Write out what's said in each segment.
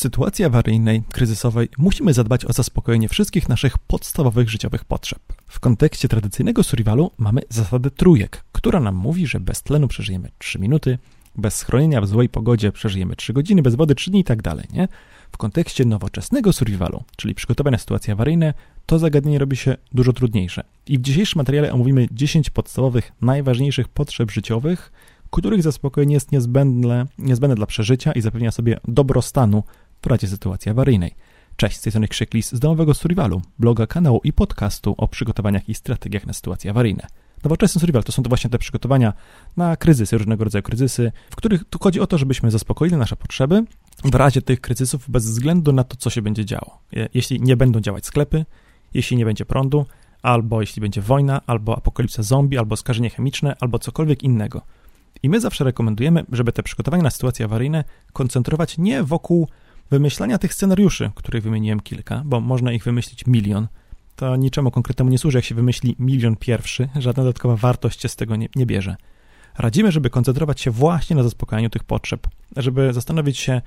sytuacji awaryjnej, kryzysowej musimy zadbać o zaspokojenie wszystkich naszych podstawowych życiowych potrzeb. W kontekście tradycyjnego survivalu mamy zasadę trójek, która nam mówi, że bez tlenu przeżyjemy 3 minuty, bez schronienia w złej pogodzie przeżyjemy 3 godziny, bez wody 3 dni i tak dalej, nie? W kontekście nowoczesnego survivalu, czyli przygotowania na sytuacje awaryjne, to zagadnienie robi się dużo trudniejsze. I w dzisiejszym materiale omówimy 10 podstawowych, najważniejszych potrzeb życiowych, których zaspokojenie jest niezbędne dla przeżycia i zapewnia sobie dobrostanu w razie sytuacji awaryjnej. Cześć, z tej strony Krzyklis z domowego survivalu, bloga, kanału i podcastu o przygotowaniach i strategiach na sytuacje awaryjne. Nowoczesny survival to są to właśnie te przygotowania na kryzysy, różnego rodzaju kryzysy, w których tu chodzi o to, żebyśmy zaspokoili nasze potrzeby w razie tych kryzysów bez względu na to, co się będzie działo. Jeśli nie będą działać sklepy, jeśli nie będzie prądu, albo jeśli będzie wojna, albo apokalipsa zombie, albo skażenie chemiczne, albo cokolwiek innego. I my zawsze rekomendujemy, żeby te przygotowania na sytuacje awaryjne koncentrować nie wokół wymyślania tych scenariuszy, których wymieniłem kilka, bo można ich wymyślić milion. To niczemu konkretnemu nie służy, jak się wymyśli milion pierwszy, żadna dodatkowa wartość się z tego nie bierze. Radzimy, żeby koncentrować się właśnie na zaspokajaniu tych potrzeb, żeby zastanowić się,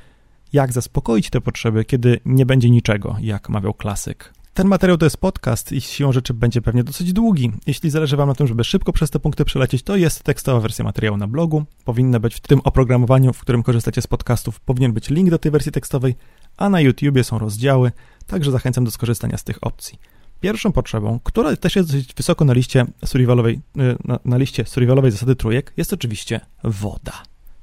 jak zaspokoić te potrzeby, kiedy nie będzie niczego, jak mawiał klasyk. Ten materiał to jest podcast i siłą rzeczy będzie pewnie dosyć długi. Jeśli zależy wam na tym, żeby szybko przez te punkty przelecieć, to jest tekstowa wersja materiału na blogu. Powinna być w tym oprogramowaniu, w którym korzystacie z podcastów, powinien być link do tej wersji tekstowej, a na YouTubie są rozdziały, także zachęcam do skorzystania z tych opcji. Pierwszą potrzebą, która też jest dosyć wysoko na liście survivalowej, zasady trójek, jest oczywiście woda.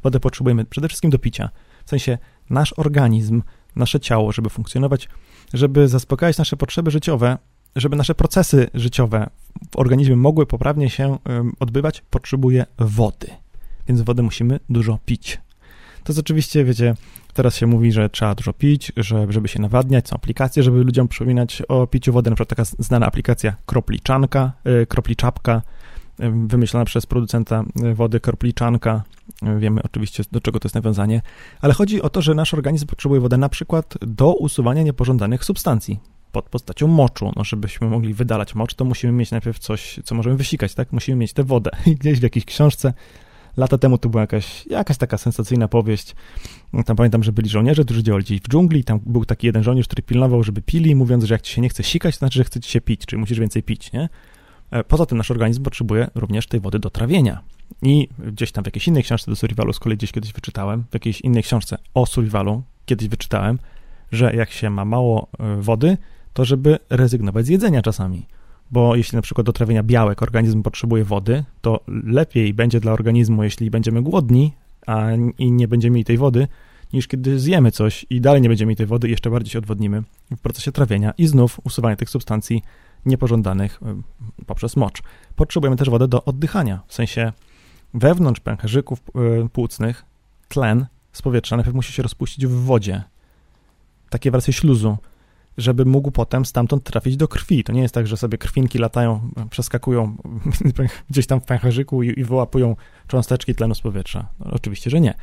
Wodę potrzebujemy przede wszystkim do picia, w sensie nasz organizm, nasze ciało, żeby funkcjonować, żeby zaspokajać nasze potrzeby życiowe, żeby nasze procesy życiowe w organizmie mogły poprawnie się odbywać, potrzebuje wody. Więc wodę musimy dużo pić. To jest oczywiście, wiecie, teraz się mówi, że trzeba dużo pić, żeby się nawadniać, są aplikacje, żeby ludziom przypominać o piciu wody, na przykład taka znana aplikacja Kropliczapka, wymyślana przez producenta wody Kropliczanka. Wiemy oczywiście, do czego to jest nawiązanie, ale chodzi o to, że nasz organizm potrzebuje wody na przykład do usuwania niepożądanych substancji pod postacią moczu. No, żebyśmy mogli wydalać mocz, to musimy mieć najpierw coś, co możemy wysikać, tak? Musimy mieć tę wodę. I gdzieś w jakiejś książce lata temu to była jakaś taka sensacyjna powieść. Tam pamiętam, że byli żołnierze, którzy działali gdzieś w dżungli. Tam był taki jeden żołnierz, który pilnował, żeby pili, mówiąc, że jak ci się nie chce sikać, to znaczy, że chce ci się pić, czyli musisz więcej pić, nie? Poza tym nasz organizm potrzebuje również tej wody do trawienia. I gdzieś tam w jakiejś innej książce do survivalu, z kolei gdzieś kiedyś wyczytałem, w jakiejś innej książce o survivalu kiedyś wyczytałem, że jak się ma mało wody, to żeby rezygnować z jedzenia czasami. Bo jeśli na przykład do trawienia białek organizm potrzebuje wody, to lepiej będzie dla organizmu, jeśli będziemy głodni i nie będziemy mieli tej wody, niż kiedy zjemy coś i dalej nie będziemy mieli tej wody i jeszcze bardziej się odwodnimy w procesie trawienia i znów usuwanie tych substancji niepożądanych poprzez mocz. Potrzebujemy też wody do oddychania, w sensie wewnątrz pęcherzyków płucnych tlen z powietrza najpierw musi się rozpuścić w wodzie, takie wersje śluzu, żeby mógł potem stamtąd trafić do krwi. To nie jest tak, że sobie krwinki latają, przeskakują gdzieś tam w pęcherzyku i wyłapują cząsteczki tlenu z powietrza. No, oczywiście, że nie.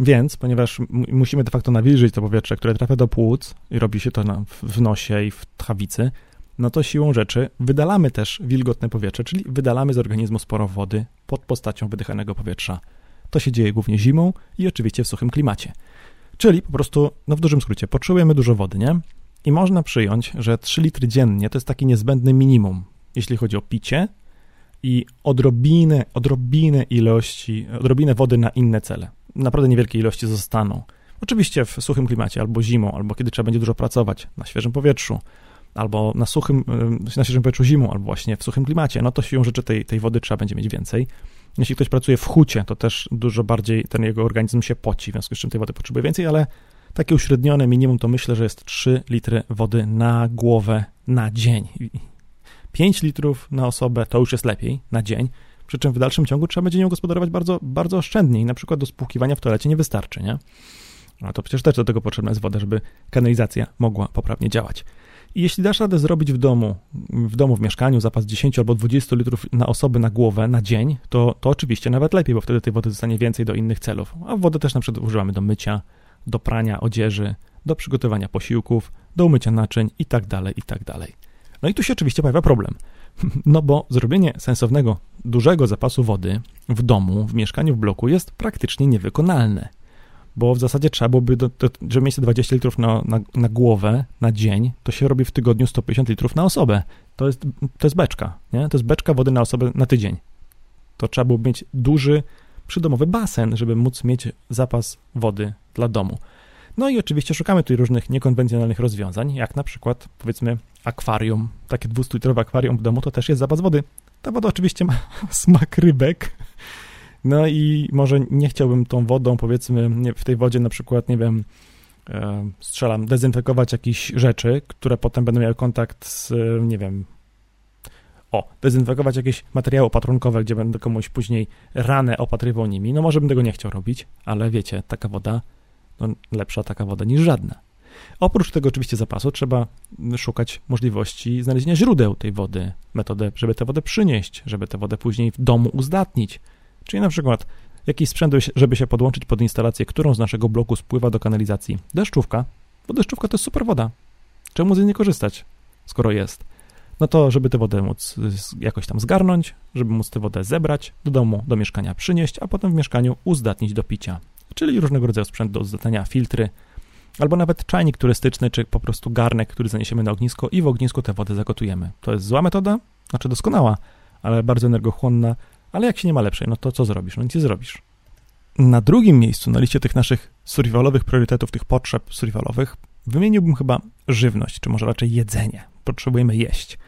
Więc, ponieważ musimy de facto nawilżyć to powietrze, które trafia do płuc i robi się to w nosie i w tchawicy, no to siłą rzeczy wydalamy też wilgotne powietrze, czyli wydalamy z organizmu sporo wody pod postacią wydychanego powietrza. To się dzieje głównie zimą i oczywiście w suchym klimacie. Czyli po prostu, no w dużym skrócie, potrzebujemy dużo wody, nie? I można przyjąć, że 3 litry dziennie to jest taki niezbędny minimum, jeśli chodzi o picie i odrobinę wody na inne cele. Naprawdę niewielkie ilości zostaną. Oczywiście w suchym klimacie, albo zimą, albo kiedy trzeba będzie dużo pracować, na świeżym powietrzu, albo na świeżym powietrzu zimą, albo właśnie w suchym klimacie, no to siłą rzeczy tej wody trzeba będzie mieć więcej. Jeśli ktoś pracuje w hucie, to też dużo bardziej ten jego organizm się poci, w związku z czym tej wody potrzebuje więcej, ale takie uśrednione minimum to myślę, że jest 3 litry wody na głowę na dzień. 5 litrów na osobę to już jest lepiej na dzień, przy czym w dalszym ciągu trzeba będzie nią gospodarować bardzo, bardzo oszczędnie i na przykład do spłukiwania w toalecie nie wystarczy, nie? No to przecież też do tego potrzebna jest woda, żeby kanalizacja mogła poprawnie działać. I jeśli dasz radę zrobić w mieszkaniu zapas 10 albo 20 litrów na osobę na głowę na dzień, to oczywiście nawet lepiej, bo wtedy tej wody zostanie więcej do innych celów. A wodę też na przykład używamy do mycia, do prania odzieży, do przygotowania posiłków, do umycia naczyń i tak dalej, i tak dalej. No i tu się oczywiście pojawia problem, no bo zrobienie sensownego, dużego zapasu wody w domu, w mieszkaniu, w bloku jest praktycznie niewykonalne. bo w zasadzie trzeba byłoby, żeby mieć 20 litrów na głowę, na dzień, to się robi w tygodniu 150 litrów na osobę. To jest beczka, nie? To jest beczka wody na osobę na tydzień. To trzeba byłoby mieć duży przydomowy basen, żeby móc mieć zapas wody dla domu. No i oczywiście szukamy tutaj różnych niekonwencjonalnych rozwiązań, jak na przykład, powiedzmy, akwarium. Takie 200-litrowe akwarium w domu to też jest zapas wody. Ta woda oczywiście ma smak rybek. No i może nie chciałbym tą wodą, powiedzmy, w tej wodzie na przykład, nie wiem, strzelam, dezynfekować jakieś rzeczy, które potem będą miały kontakt z, nie wiem, dezynfekować jakieś materiały opatrunkowe, gdzie będę komuś później ranę opatrywał nimi. No może bym tego nie chciał robić, ale wiecie, taka woda, no lepsza taka woda niż żadna. Oprócz tego oczywiście zapasu trzeba szukać możliwości znalezienia źródeł tej wody, metodę, żeby tę wodę przynieść, żeby tę wodę później w domu uzdatnić. Czyli na przykład jakiś sprzęt, żeby się podłączyć pod instalację, którą z naszego bloku spływa do kanalizacji. Deszczówka, bo deszczówka to jest super woda. Czemu z niej nie korzystać, skoro jest? No to, żeby tę wodę móc jakoś tam zgarnąć, żeby móc tę wodę zebrać, do domu, do mieszkania przynieść, a potem w mieszkaniu uzdatnić do picia. Czyli różnego rodzaju sprzęt do uzdatniania, filtry, albo nawet czajnik turystyczny, czy po prostu garnek, który zaniesiemy na ognisko i w ognisku tę wodę zagotujemy. To jest zła metoda, znaczy doskonała, ale bardzo energochłonna, ale jak się nie ma lepszej, no to co zrobisz? No nic nie zrobisz. Na drugim miejscu na liście tych naszych survivalowych priorytetów, tych potrzeb survivalowych, wymieniłbym chyba żywność, czy może raczej jedzenie. Potrzebujemy jeść.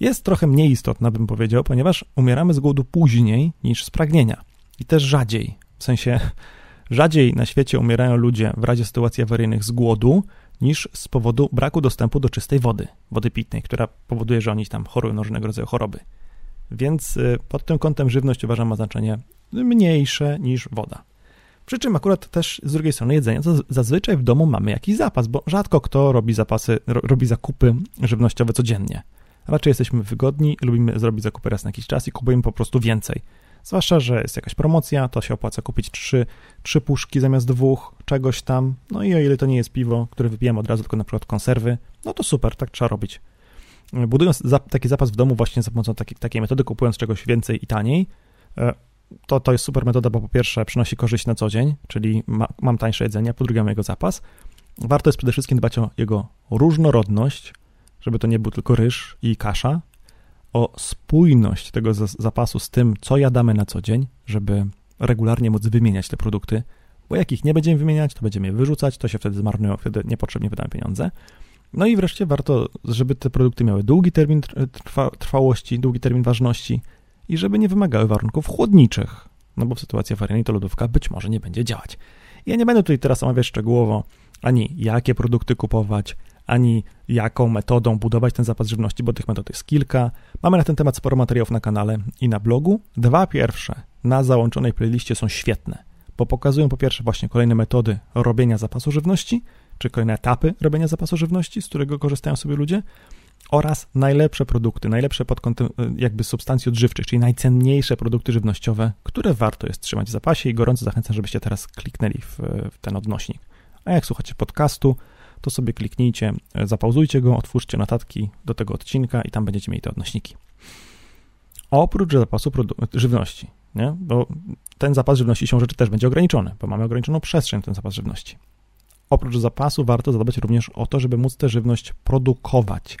Jest trochę mniej istotna, bym powiedział, ponieważ umieramy z głodu później niż z pragnienia. I też rzadziej. W sensie rzadziej na świecie umierają ludzie w razie sytuacji awaryjnych z głodu niż z powodu braku dostępu do czystej wody, wody pitnej, która powoduje, że oni tam chorują na różnego rodzaju choroby. Więc pod tym kątem żywność uważam ma znaczenie mniejsze niż woda. Przy czym akurat też z drugiej strony jedzenia, zazwyczaj w domu mamy jakiś zapas, bo rzadko kto robi zapasy, robi zakupy żywnościowe codziennie. Raczej jesteśmy wygodni, lubimy zrobić zakupy raz na jakiś czas i kupujemy po prostu więcej. Zwłaszcza, że jest jakaś promocja, to się opłaca kupić trzy puszki zamiast dwóch, czegoś tam. No i o ile to nie jest piwo, które wypijemy od razu, tylko na przykład konserwy, no to super, tak trzeba robić. Budując taki zapas w domu właśnie za pomocą takiej metody, kupując czegoś więcej i taniej, to jest super metoda, bo po pierwsze przynosi korzyść na co dzień, czyli mam tańsze jedzenie, po drugie mam jego zapas. Warto jest przede wszystkim dbać o jego różnorodność, żeby to nie był tylko ryż i kasza, o spójność tego zapasu z tym, co jadamy na co dzień, żeby regularnie móc wymieniać te produkty, bo jak ich nie będziemy wymieniać, to będziemy je wyrzucać, to się wtedy zmarnują, wtedy niepotrzebnie wydamy pieniądze. No i wreszcie warto, żeby te produkty miały długi termin trwałości, długi termin ważności i żeby nie wymagały warunków chłodniczych, no bo w sytuacji awaryjnej to lodówka być może nie będzie działać. Ja nie będę tutaj teraz omawiać szczegółowo ani jakie produkty kupować, ani jaką metodą budować ten zapas żywności, bo tych metod jest kilka. Mamy na ten temat sporo materiałów na kanale i na blogu. Dwa pierwsze na załączonej playliście są świetne, bo pokazują po pierwsze właśnie kolejne metody robienia zapasu żywności, czy kolejne etapy robienia zapasu żywności, z którego korzystają sobie ludzie, oraz najlepsze produkty, najlepsze pod kątem jakby substancji odżywczych, czyli najcenniejsze produkty żywnościowe, które warto jest trzymać w zapasie i gorąco zachęcam, żebyście teraz kliknęli w ten odnośnik. A jak słuchacie podcastu, to sobie kliknijcie, zapauzujcie go, otwórzcie notatki do tego odcinka i tam będziecie mieli te odnośniki. Oprócz zapasu żywności, nie? Bo ten zapas żywności się rzeczy też będzie ograniczony, bo mamy ograniczoną przestrzeń ten zapas żywności. Oprócz zapasu warto zadbać również o to, żeby móc tę żywność produkować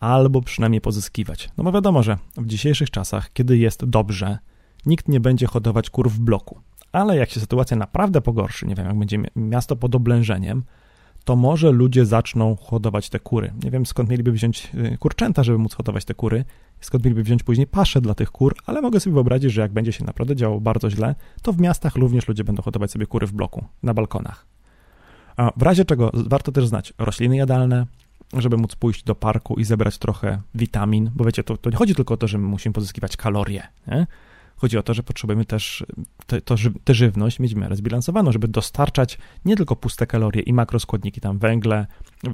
albo przynajmniej pozyskiwać. No bo wiadomo, że w dzisiejszych czasach, kiedy jest dobrze, nikt nie będzie hodować kur w bloku. Ale jak się sytuacja naprawdę pogorszy, nie wiem, jak będzie miasto pod oblężeniem, to może ludzie zaczną hodować te kury. Nie wiem, skąd mieliby wziąć kurczęta, żeby móc hodować te kury, skąd mieliby wziąć później paszę dla tych kur, ale mogę sobie wyobrazić, że jak będzie się naprawdę działo bardzo źle, to w miastach również ludzie będą hodować sobie kury w bloku, na balkonach. A w razie czego warto też znać rośliny jadalne, żeby móc pójść do parku i zebrać trochę witamin, bo wiecie, to nie chodzi tylko o to, że my musimy pozyskiwać kalorie, nie? Chodzi o to, że potrzebujemy też tę żywność mieć w miarę zbilansowaną, żeby dostarczać nie tylko puste kalorie i makroskładniki, tam węgle,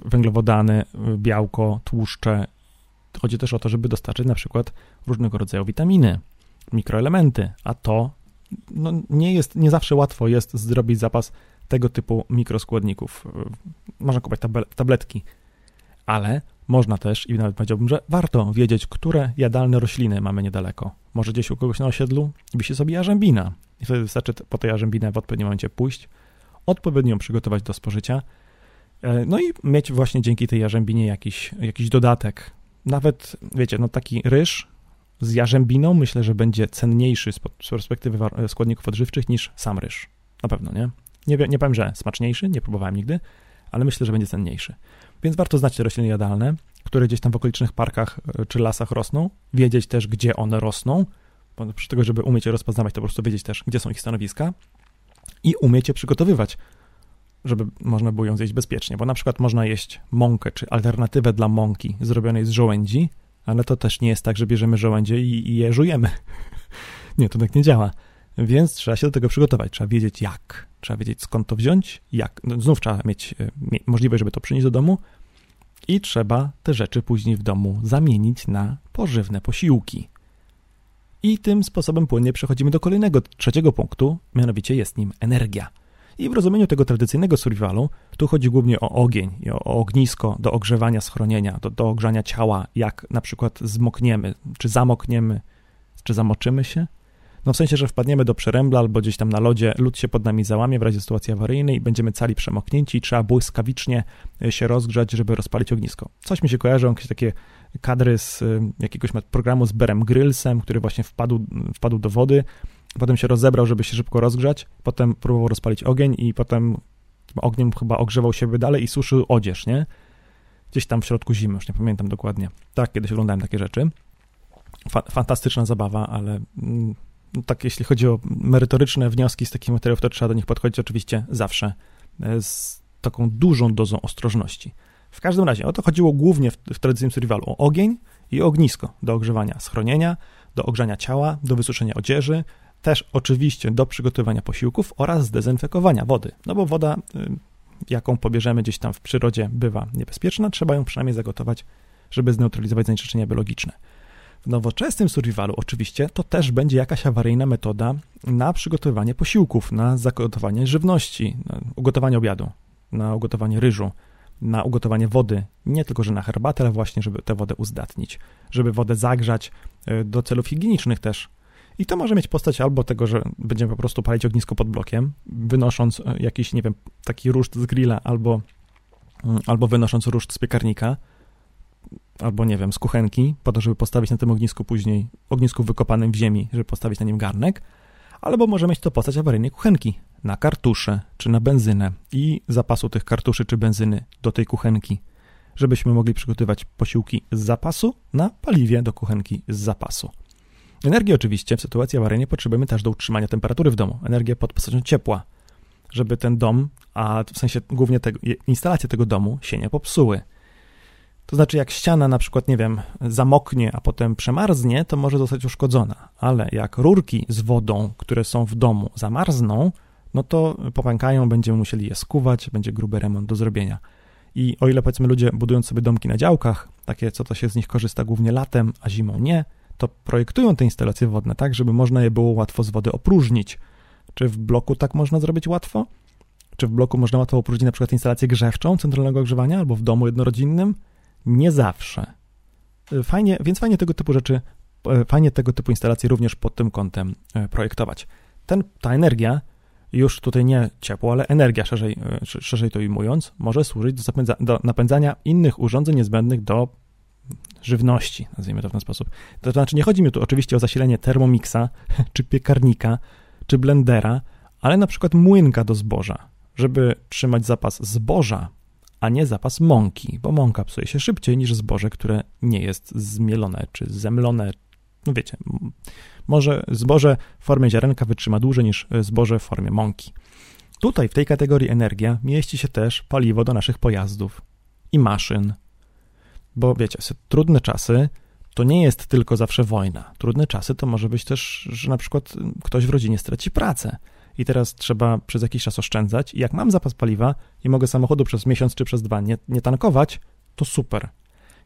węglowodany, białko, tłuszcze. Chodzi też o to, żeby dostarczyć na przykład różnego rodzaju witaminy, mikroelementy, a to no, nie zawsze łatwo jest zrobić zapas tego typu mikroskładników. Można kupować tabletki, ale można też i nawet powiedziałbym, że warto wiedzieć, które jadalne rośliny mamy niedaleko. Może gdzieś u kogoś na osiedlu wisi sobie jarzębina i wtedy wystarczy po tej jarzębinę w odpowiednim momencie pójść, odpowiednio przygotować do spożycia, no i mieć właśnie dzięki tej jarzębinie jakiś dodatek. Nawet, wiecie, no taki ryż z jarzębiną myślę, że będzie cenniejszy z perspektywy składników odżywczych niż sam ryż. Na pewno, nie? Nie powiem, że smaczniejszy, nie próbowałem nigdy, ale myślę, że będzie cenniejszy. Więc warto znać te rośliny jadalne, które gdzieś tam w okolicznych parkach czy lasach rosną, wiedzieć też, gdzie one rosną, bo oprócz tego, żeby umieć je rozpoznawać, to po prostu wiedzieć też, gdzie są ich stanowiska i umieć je przygotowywać, żeby można było ją zjeść bezpiecznie, bo na przykład można jeść mąkę, czy alternatywę dla mąki zrobionej z żołędzi, ale to też nie jest tak, że bierzemy żołędzie i je żujemy. Nie, to tak nie działa. Więc trzeba się do tego przygotować, trzeba wiedzieć jak, trzeba wiedzieć skąd to wziąć, jak. No, znów trzeba mieć możliwość, żeby to przynieść do domu i trzeba te rzeczy później w domu zamienić na pożywne posiłki. I tym sposobem płynnie przechodzimy do kolejnego, trzeciego punktu, mianowicie jest nim energia. I w rozumieniu tego tradycyjnego survivalu tu chodzi głównie o ogień i o ognisko do ogrzewania schronienia, do ogrzania ciała, jak na przykład zmokniemy, czy zamokniemy, czy zamoczymy się. No w sensie, że wpadniemy do przerębla albo gdzieś tam na lodzie, lód się pod nami załamie w razie sytuacji awaryjnej i będziemy cali przemoknięci i trzeba błyskawicznie się rozgrzać, żeby rozpalić ognisko. Coś mi się kojarzą, jakieś takie kadry z jakiegoś programu z Bearem Grylsem, który właśnie wpadł do wody, potem się rozebrał, żeby się szybko rozgrzać, potem próbował rozpalić ogień i potem ogniem chyba ogrzewał siebie dalej i suszył odzież, nie? Gdzieś tam w środku zimy, już nie pamiętam dokładnie. Tak, kiedyś oglądałem takie rzeczy. Fantastyczna zabawa, ale... Tak, jeśli chodzi o merytoryczne wnioski z takich materiałów, to trzeba do nich podchodzić oczywiście zawsze z taką dużą dozą ostrożności. W każdym razie o to chodziło głównie w tradycyjnym survivalu, o ogień i ognisko do ogrzewania schronienia, do ogrzania ciała, do wysuszenia odzieży, też oczywiście do przygotowania posiłków oraz zdezynfekowania wody, no bo woda, jaką pobierzemy gdzieś tam w przyrodzie, bywa niebezpieczna, trzeba ją przynajmniej zagotować, żeby zneutralizować zanieczyszczenia biologiczne. W nowoczesnym survivalu oczywiście to też będzie jakaś awaryjna metoda na przygotowanie posiłków, na zagotowanie żywności, na ugotowanie obiadu, na ugotowanie ryżu, na ugotowanie wody, nie tylko, że na herbatę, ale właśnie, żeby tę wodę uzdatnić, żeby wodę zagrzać do celów higienicznych też. I to może mieć postać albo tego, że będziemy po prostu palić ognisko pod blokiem, wynosząc jakiś, nie wiem, taki ruszt z grilla albo wynosząc ruszt z piekarnika, albo nie wiem, z kuchenki, po to, żeby postawić na tym ognisku później, ognisku wykopanym w ziemi, żeby postawić na nim garnek, albo może mieć to postać awaryjnej kuchenki na kartusze czy na benzynę i zapasu tych kartuszy czy benzyny do tej kuchenki, żebyśmy mogli przygotowywać posiłki z zapasu na paliwie do kuchenki z zapasu. Energii oczywiście w sytuacji awaryjnej potrzebujemy też do utrzymania temperatury w domu, energię pod postacią ciepła, żeby ten dom, a w sensie głównie instalacje tego domu się nie popsuły. To znaczy, jak ściana na przykład, nie wiem, zamoknie, a potem przemarznie, to może zostać uszkodzona, ale jak rurki z wodą, które są w domu, zamarzną, no to popękają, będziemy musieli je skuwać, będzie gruby remont do zrobienia. I o ile, powiedzmy, ludzie budując sobie domki na działkach, takie, co to się z nich korzysta głównie latem, a zimą nie, to projektują te instalacje wodne tak, żeby można je było łatwo z wody opróżnić. Czy w bloku tak można zrobić łatwo? Czy w bloku można łatwo opróżnić na przykład instalację grzewczą centralnego ogrzewania albo w domu jednorodzinnym? Nie zawsze. Fajnie tego typu rzeczy, fajnie tego typu instalacje również pod tym kątem projektować. Ta energia, już tutaj nie ciepło, ale energia, szerzej to ujmując, może służyć do napędzania innych urządzeń niezbędnych do żywności, nazwijmy to w ten sposób. To znaczy nie chodzi mi tu oczywiście o zasilenie termomiksa, czy piekarnika, czy blendera, ale na przykład młynka do zboża, żeby trzymać zapas zboża, a nie zapas mąki, bo mąka psuje się szybciej niż zboże, które nie jest zmielone czy zemlone. No wiecie, może zboże w formie ziarenka wytrzyma dłużej niż zboże w formie mąki. Tutaj w tej kategorii energia mieści się też paliwo do naszych pojazdów i maszyn, bo wiecie, trudne czasy to nie jest tylko zawsze wojna. Trudne czasy to może być też, że na przykład ktoś w rodzinie straci pracę. I teraz trzeba przez jakiś czas oszczędzać. I jak mam zapas paliwa i mogę samochodu przez miesiąc czy przez dwa nie tankować, to super.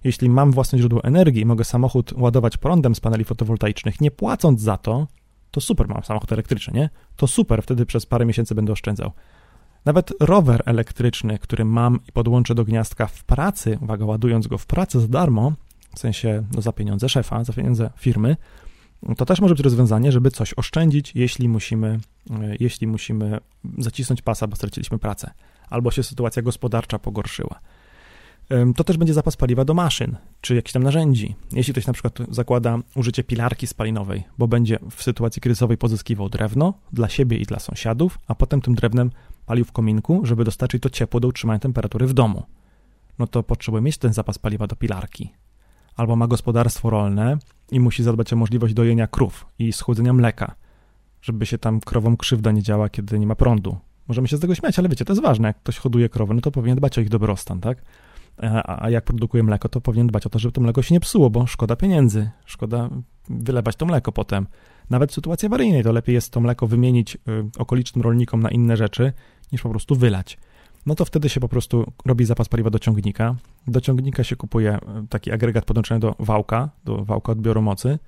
Jeśli mam własne źródło energii i mogę samochód ładować prądem z paneli fotowoltaicznych, nie płacąc za to, to super, mam samochód elektryczny, nie? To super, wtedy przez parę miesięcy będę oszczędzał. Nawet rower elektryczny, który mam i podłączę do gniazdka w pracy, uwaga, ładując go w pracy za darmo, w sensie no, za pieniądze szefa, za pieniądze firmy, to też może być rozwiązanie, żeby coś oszczędzić, jeśli musimy zacisnąć pasa, bo straciliśmy pracę, albo się sytuacja gospodarcza pogorszyła. To też będzie zapas paliwa do maszyn, czy jakichś tam narzędzi. Jeśli ktoś na przykład zakłada użycie pilarki spalinowej, bo będzie w sytuacji kryzysowej pozyskiwał drewno dla siebie i dla sąsiadów, a potem tym drewnem palił w kominku, żeby dostarczyć to ciepło do utrzymania temperatury w domu, no to potrzebuje mieć ten zapas paliwa do pilarki. Albo ma gospodarstwo rolne i musi zadbać o możliwość dojenia krów i schłodzenia mleka, żeby się tam krowom krzywda nie działa, kiedy nie ma prądu. Możemy się z tego śmiać, ale wiecie, to jest ważne. Jak ktoś hoduje krowy, no to powinien dbać o ich dobrostan, tak? A jak produkuje mleko, to powinien dbać o to, żeby to mleko się nie psuło, bo szkoda pieniędzy, szkoda wylewać to mleko potem. Nawet w sytuacji awaryjnej to lepiej jest to mleko wymienić okolicznym rolnikom na inne rzeczy, niż po prostu wylać. No to wtedy się po prostu robi zapas paliwa do ciągnika. Do ciągnika się kupuje taki agregat podłączony do wałka odbioru mocy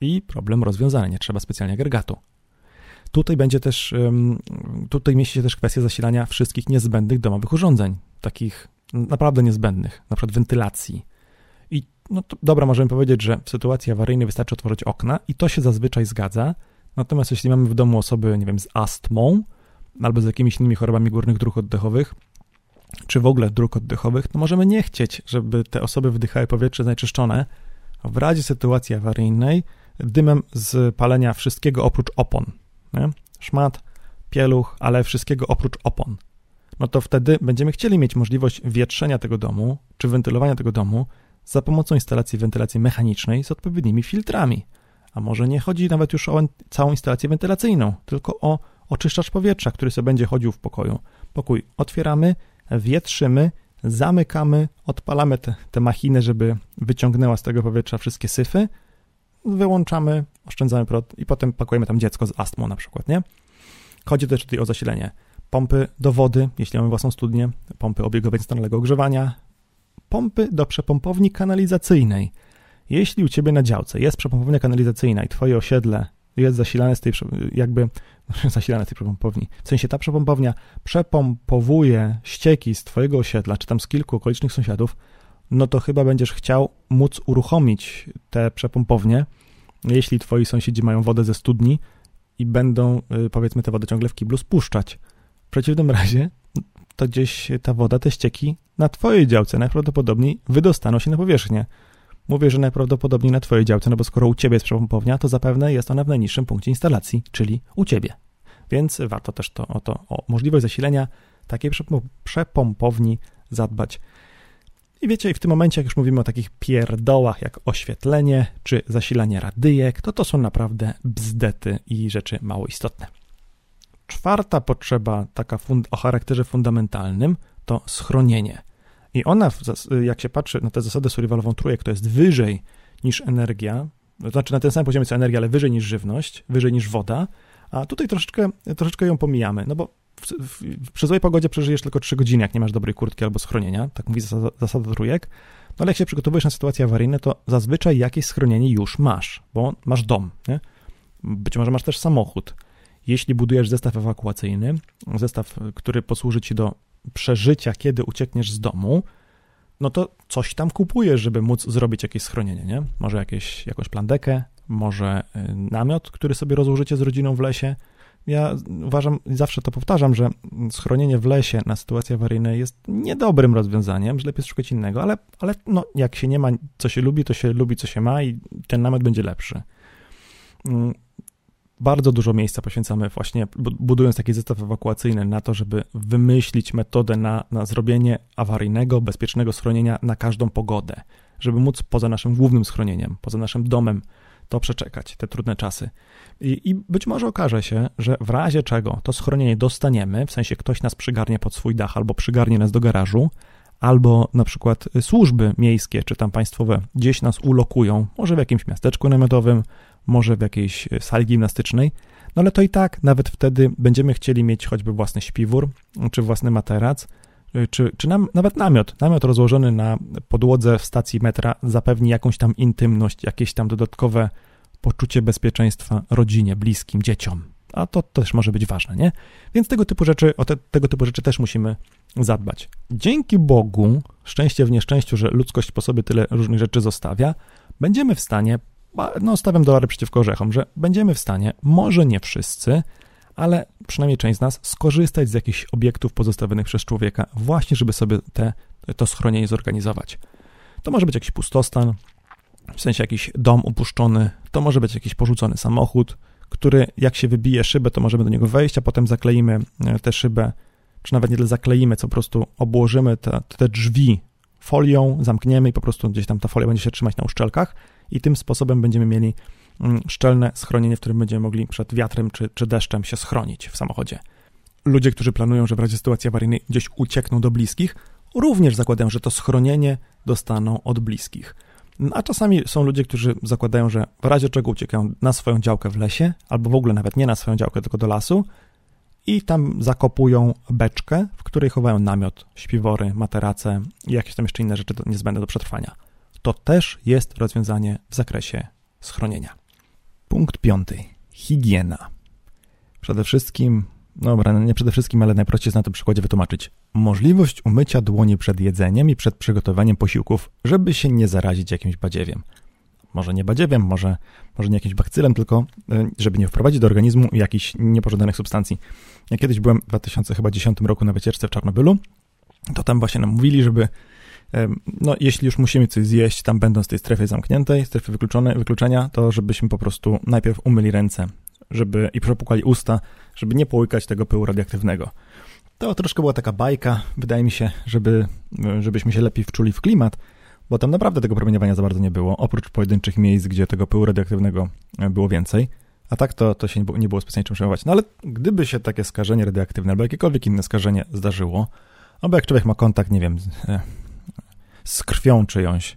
i problem rozwiązany, nie trzeba specjalnie agregatu. Tutaj mieści się też kwestia zasilania wszystkich niezbędnych domowych urządzeń, takich naprawdę niezbędnych, na przykład wentylacji. I no to, dobra, możemy powiedzieć, że w sytuacji awaryjnej wystarczy otworzyć okna i to się zazwyczaj zgadza, natomiast jeśli mamy w domu osoby, nie wiem, z astmą, albo z jakimiś innymi chorobami górnych dróg oddechowych, czy w ogóle dróg oddechowych, to możemy nie chcieć, żeby te osoby wdychały powietrze zanieczyszczone w razie sytuacji awaryjnej dymem z palenia wszystkiego oprócz opon. Nie? Szmat, pieluch, ale wszystkiego oprócz opon. No to wtedy będziemy chcieli mieć możliwość wietrzenia tego domu, czy wentylowania tego domu za pomocą instalacji wentylacji mechanicznej z odpowiednimi filtrami. A może nie chodzi nawet już o całą instalację wentylacyjną, tylko o oczyszczacz powietrza, który sobie będzie chodził w pokoju. Pokój otwieramy, wietrzymy, zamykamy, odpalamy tę machinę, żeby wyciągnęła z tego powietrza wszystkie syfy, wyłączamy, oszczędzamy prąd i potem pakujemy tam dziecko z astmą na przykład, nie? Chodzi też tutaj o zasilenie pompy do wody, jeśli mamy własną studnię, pompy obiegowej stałego ogrzewania, pompy do przepompowni kanalizacyjnej. Jeśli u ciebie na działce jest przepompownia kanalizacyjna i twoje osiedle jest zasilane z tej przepompowni. W sensie ta przepompownia przepompowuje ścieki z twojego osiedla, czy tam z kilku okolicznych sąsiadów, no to chyba będziesz chciał móc uruchomić te przepompownie, jeśli twoi sąsiedzi mają wodę ze studni i będą, powiedzmy, tę wodę ciągle w kiblu spuszczać. W przeciwnym razie to gdzieś ta woda, te ścieki na twojej działce najprawdopodobniej wydostaną się na powierzchnię. Mówię, że najprawdopodobniej na twojej działce, no bo skoro u ciebie jest przepompownia, to zapewne jest ona w najniższym punkcie instalacji, czyli u ciebie. Więc warto też o możliwość zasilenia takiej przepompowni zadbać. I wiecie, w tym momencie, jak już mówimy o takich pierdołach jak oświetlenie czy zasilanie radyjek, to są naprawdę bzdety i rzeczy mało istotne. Czwarta potrzeba, taka o charakterze fundamentalnym, to schronienie. I ona, jak się patrzy na tę zasadę survivalową trójek, to jest wyżej niż energia, to znaczy na ten sam poziomie co energia, ale wyżej niż żywność, wyżej niż woda, a tutaj troszeczkę ją pomijamy, no bo przy złej pogodzie przeżyjesz tylko 3 godziny, jak nie masz dobrej kurtki albo schronienia, tak mówi zasada trójek, no ale jak się przygotowujesz na sytuacje awaryjne, to zazwyczaj jakieś schronienie już masz, bo masz dom, nie? Być może masz też samochód. Jeśli budujesz zestaw ewakuacyjny, zestaw, który posłuży ci do przeżycia, kiedy uciekniesz z domu, no to coś tam kupujesz, żeby móc zrobić jakieś schronienie, nie? Może jakąś plandekę, może namiot, który sobie rozłożycie z rodziną w lesie. Ja uważam, zawsze to powtarzam, że schronienie w lesie na sytuacje awaryjne jest niedobrym rozwiązaniem, że lepiej szukać innego, ale no, jak się nie ma, co się lubi, to się lubi, co się ma i ten namiot będzie lepszy. Bardzo dużo miejsca poświęcamy właśnie, budując taki zestaw ewakuacyjny na to, żeby wymyślić metodę na zrobienie awaryjnego, bezpiecznego schronienia na każdą pogodę, żeby móc poza naszym głównym schronieniem, poza naszym domem to przeczekać, te trudne czasy. I być może okaże się, że w razie czego to schronienie dostaniemy, w sensie ktoś nas przygarnie pod swój dach albo przygarnie nas do garażu, albo na przykład służby miejskie czy tam państwowe gdzieś nas ulokują, może w jakimś miasteczku namiotowym, może w jakiejś sali gimnastycznej, no ale to i tak nawet wtedy będziemy chcieli mieć choćby własny śpiwór, czy własny materac, czy nawet namiot. Namiot rozłożony na podłodze w stacji metra zapewni jakąś tam intymność, jakieś tam dodatkowe poczucie bezpieczeństwa rodzinie, bliskim, dzieciom. A to też może być ważne, nie? Więc tego typu rzeczy też musimy zadbać. Dzięki Bogu, szczęście w nieszczęściu, że ludzkość po sobie tyle różnych rzeczy zostawia, będziemy w stanie no stawiam dolary przeciwko orzechom, że będziemy w stanie, może nie wszyscy, ale przynajmniej część z nas, skorzystać z jakichś obiektów pozostawionych przez człowieka właśnie, żeby sobie to schronienie zorganizować. To może być jakiś pustostan, w sensie jakiś dom opuszczony, to może być jakiś porzucony samochód, który jak się wybije szybę, to możemy do niego wejść, a potem zakleimy tę szybę, czy nawet nie tyle zakleimy, co po prostu obłożymy te drzwi folią, zamkniemy i po prostu gdzieś tam ta folia będzie się trzymać na uszczelkach i tym sposobem będziemy mieli szczelne schronienie, w którym będziemy mogli przed wiatrem czy deszczem się schronić w samochodzie. Ludzie, którzy planują, że w razie sytuacji awaryjnej gdzieś uciekną do bliskich, również zakładają, że to schronienie dostaną od bliskich. A czasami są ludzie, którzy zakładają, że w razie czego uciekają na swoją działkę w lesie, albo w ogóle nawet nie na swoją działkę, tylko do lasu i tam zakopują beczkę, w której chowają namiot, śpiwory, materace i jakieś tam jeszcze inne rzeczy niezbędne do przetrwania. To też jest rozwiązanie w zakresie schronienia. Punkt 5. Higiena. Przede wszystkim, dobra, nie przede wszystkim, ale najprościej jest na tym przykładzie wytłumaczyć. Możliwość umycia dłoni przed jedzeniem i przed przygotowaniem posiłków, żeby się nie zarazić jakimś badziewiem. Może nie badziewiem, może nie jakimś bakcylem, tylko żeby nie wprowadzić do organizmu jakichś niepożądanych substancji. Ja kiedyś byłem w 2010 roku na wycieczce w Czarnobylu, to tam właśnie nam mówili, żeby no jeśli już musimy coś zjeść, tam będąc w tej strefie zamkniętej, strefie wykluczenia, to żebyśmy po prostu najpierw umyli ręce i przepłukali usta, żeby nie połykać tego pyłu radioaktywnego. To troszkę była taka bajka, wydaje mi się, żebyśmy się lepiej wczuli w klimat, bo tam naprawdę tego promieniowania za bardzo nie było, oprócz pojedynczych miejsc, gdzie tego pyłu radioaktywnego było więcej, a tak to się nie było specjalnie czym przejmować. No ale gdyby się takie skażenie radioaktywne albo jakiekolwiek inne skażenie zdarzyło, albo jak człowiek ma kontakt, nie wiem, z krwią czyjąś,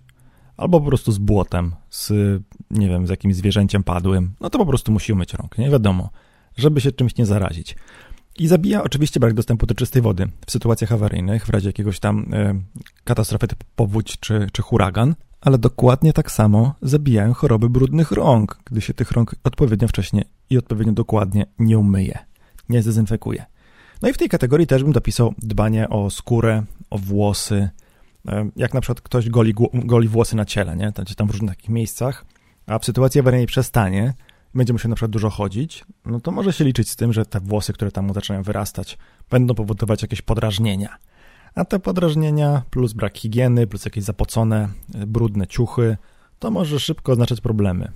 albo po prostu z błotem, nie wiem, z jakimś zwierzęciem padłym, no to po prostu musi umyć rąk, nie wiadomo, żeby się czymś nie zarazić. I zabija oczywiście brak dostępu do czystej wody w sytuacjach awaryjnych, w razie jakiegoś tam katastrofy typu powódź czy huragan, ale dokładnie tak samo zabijają choroby brudnych rąk, gdy się tych rąk odpowiednio wcześnie i odpowiednio dokładnie nie umyje, nie zdezynfekuje. No i w tej kategorii też bym dopisał dbanie o skórę, o włosy, jak na przykład ktoś goli włosy na ciele, nie? Tam w różnych takich miejscach, a w sytuacji awaryjnej przestanie, będzie musiał na przykład dużo chodzić, no to może się liczyć z tym, że te włosy, które tam mu zaczynają wyrastać, będą powodować jakieś podrażnienia. A te podrażnienia plus brak higieny, plus jakieś zapocone, brudne ciuchy, to może szybko oznaczać problemy.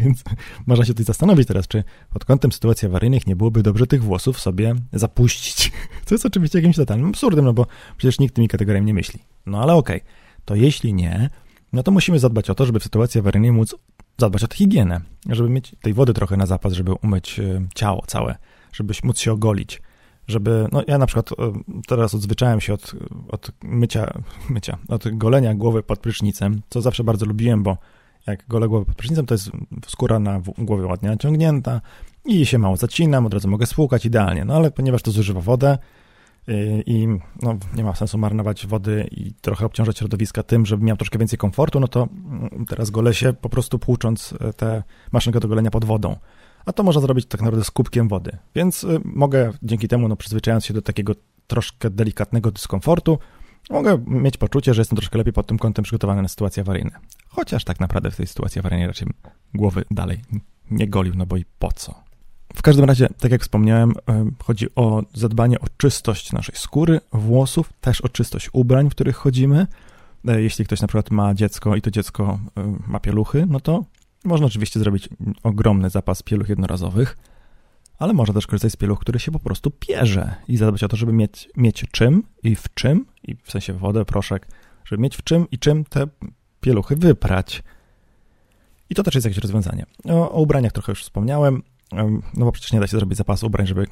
Więc można się tutaj zastanowić teraz, czy pod kątem sytuacji awaryjnych nie byłoby dobrze tych włosów sobie zapuścić. Co jest oczywiście jakimś totalnym absurdem, no bo przecież nikt tymi kategoriami nie myśli. No ale okej, to jeśli nie, no to musimy zadbać o to, żeby w sytuacji awaryjnej móc zadbać o tę higienę, żeby mieć tej wody trochę na zapas, żeby umyć ciało całe, żeby móc się ogolić, żeby, no ja na przykład teraz odzwyczaiłem się od mycia, od golenia głowy pod prysznicem, co zawsze bardzo lubiłem, bo jak golę głowę pod prysznicem, to jest skóra na głowie ładnie naciągnięta i się mało zacinam, od razu mogę spłukać idealnie, no ale ponieważ to zużywa wodę i no, nie ma sensu marnować wody i trochę obciążać środowiska tym, żeby miał troszkę więcej komfortu, no to teraz golę się po prostu płucząc tę maszynkę do golenia pod wodą. A to można zrobić tak naprawdę z kubkiem wody. Więc mogę dzięki temu, no przyzwyczajając się do takiego troszkę delikatnego dyskomfortu, mogę mieć poczucie, że jestem troszkę lepiej pod tym kątem przygotowany na sytuacje awaryjne. Chociaż tak naprawdę w tej sytuacji awaryjnej raczej głowy dalej nie golił, no bo i po co? W każdym razie, tak jak wspomniałem, chodzi o zadbanie o czystość naszej skóry, włosów, też o czystość ubrań, w których chodzimy. Jeśli ktoś na przykład ma dziecko i to dziecko ma pieluchy, no to można oczywiście zrobić ogromny zapas pieluch jednorazowych, ale można też korzystać z pieluch, które się po prostu pierze i zadbać o to, żeby mieć czym i w czym, i w sensie wodę, proszek, żeby mieć w czym i czym te pieluchy wyprać. I to też jest jakieś rozwiązanie. O ubraniach trochę już wspomniałem, no bo przecież nie da się zrobić zapasu ubrań, żeby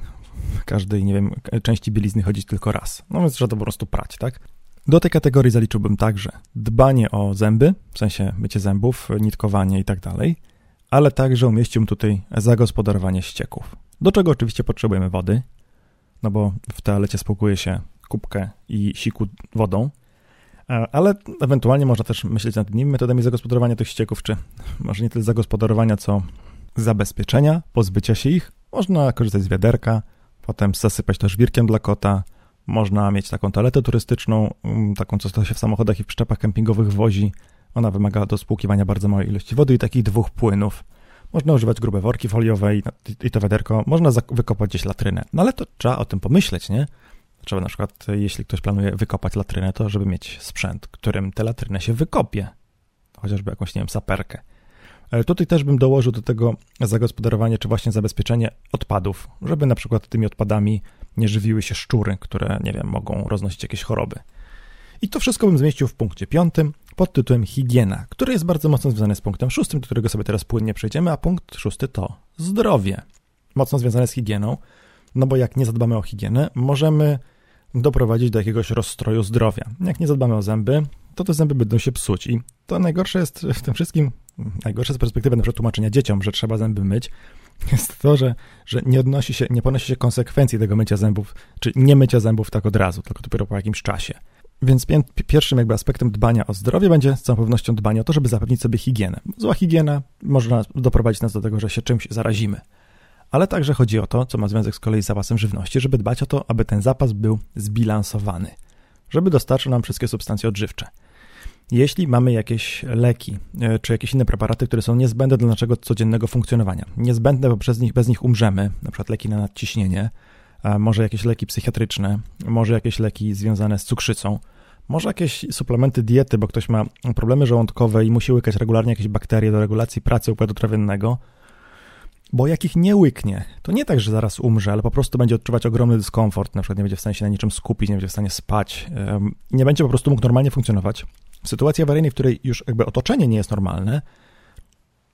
w każdej, nie wiem, części bielizny chodzić tylko raz. No więc trzeba to po prostu prać, tak? Do tej kategorii zaliczyłbym także dbanie o zęby, w sensie mycie zębów, nitkowanie i tak dalej, ale także umieściłbym tutaj zagospodarowanie ścieków, do czego oczywiście potrzebujemy wody, no bo w toalecie spłukuje się kubkę i siku wodą, ale ewentualnie można też myśleć nad innymi metodami zagospodarowania tych ścieków, czy może nie tyle zagospodarowania, co zabezpieczenia, pozbycia się ich. Można korzystać z wiaderka, potem zasypać to żwirkiem dla kota. Można mieć taką toaletę turystyczną, taką, co stoi się w samochodach i w przyczepach kempingowych wozi, Ona wymaga do spłukiwania bardzo małej ilości wody i takich dwóch płynów. Można używać grube worki foliowe i to wiaderko. Można wykopać gdzieś latrynę. No ale to trzeba o tym pomyśleć, nie? Trzeba na przykład, jeśli ktoś planuje wykopać latrynę, to żeby mieć sprzęt, którym tę latrynę się wykopie. Chociażby jakąś, nie wiem, saperkę. Tutaj też bym dołożył do tego zagospodarowanie czy właśnie zabezpieczenie odpadów, żeby na przykład tymi odpadami nie żywiły się szczury, które, nie wiem, mogą roznosić jakieś choroby. I to wszystko bym zmieścił w punkcie 5 pod tytułem higiena, który jest bardzo mocno związany z punktem 6, do którego sobie teraz płynnie przejdziemy, a punkt 6 to zdrowie. Mocno związane z higieną, no bo jak nie zadbamy o higienę, możemy doprowadzić do jakiegoś rozstroju zdrowia. Jak nie zadbamy o zęby, to te zęby będą się psuć i to najgorsze jest w tym wszystkim, najgorsze z perspektywy na przykład tłumaczenia dzieciom, że trzeba zęby myć, jest to, że nie ponosi się konsekwencji tego mycia zębów, czy nie mycia zębów tak od razu, tylko dopiero po jakimś czasie. Więc pierwszym jakby aspektem dbania o zdrowie będzie z całą pewnością dbanie o to, żeby zapewnić sobie higienę. Zła higiena może doprowadzić nas do tego, że się czymś zarazimy. Ale także chodzi o to, co ma związek z kolei z zapasem żywności, żeby dbać o to, aby ten zapas był zbilansowany, żeby dostarczył nam wszystkie substancje odżywcze. Jeśli mamy jakieś leki czy jakieś inne preparaty, które są niezbędne dla naszego codziennego funkcjonowania, niezbędne, bo bez nich umrzemy, na przykład leki na nadciśnienie, może jakieś leki psychiatryczne, może jakieś leki związane z cukrzycą, może jakieś suplementy diety, bo ktoś ma problemy żołądkowe i musi łykać regularnie jakieś bakterie do regulacji pracy układu trawiennego, bo jak ich nie łyknie, to nie tak, że zaraz umrze, ale po prostu będzie odczuwać ogromny dyskomfort, na przykład nie będzie w stanie się na niczym skupić, nie będzie w stanie spać, nie będzie po prostu mógł normalnie funkcjonować. W sytuacji awaryjnej, w której już jakby otoczenie nie jest normalne,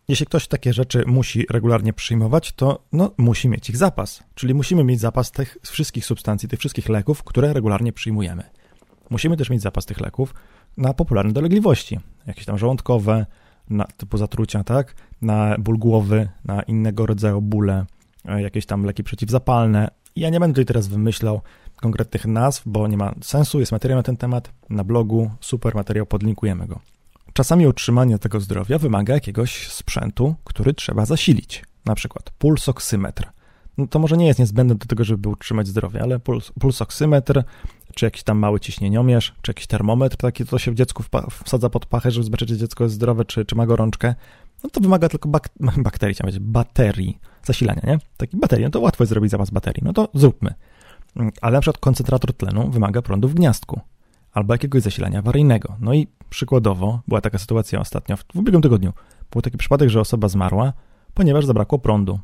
jeśli ktoś takie rzeczy musi regularnie przyjmować, to no, musi mieć ich zapas. Czyli musimy mieć zapas tych wszystkich substancji, tych wszystkich leków, które regularnie przyjmujemy. Musimy też mieć zapas tych leków na popularne dolegliwości, jakieś tam żołądkowe, na typu zatrucia, tak? Na ból głowy, na innego rodzaju bóle, jakieś tam leki przeciwzapalne. Ja nie będę tutaj teraz wymyślał konkretnych nazw, bo nie ma sensu, jest materiał na ten temat, na blogu, super materiał, podlinkujemy go. Czasami utrzymanie tego zdrowia wymaga jakiegoś sprzętu, który trzeba zasilić, na przykład pulsoksymetr. No to może nie jest niezbędne do tego, żeby utrzymać zdrowie, ale pulsoksymetr, czy jakiś tam mały ciśnieniomierz, czy jakiś termometr taki, to się w dziecku wsadza pod pachę, żeby zobaczyć, czy dziecko jest zdrowe, czy ma gorączkę. No to wymaga tylko baterii, zasilania, nie? Taki baterii, no to łatwo jest zrobić zapas baterii, no to zróbmy. Ale na przykład koncentrator tlenu wymaga prądu w gniazdku albo jakiegoś zasilania awaryjnego. No i przykładowo była taka sytuacja ostatnio, w ubiegłym tygodniu. Był taki przypadek, że osoba zmarła, ponieważ zabrakło prądu.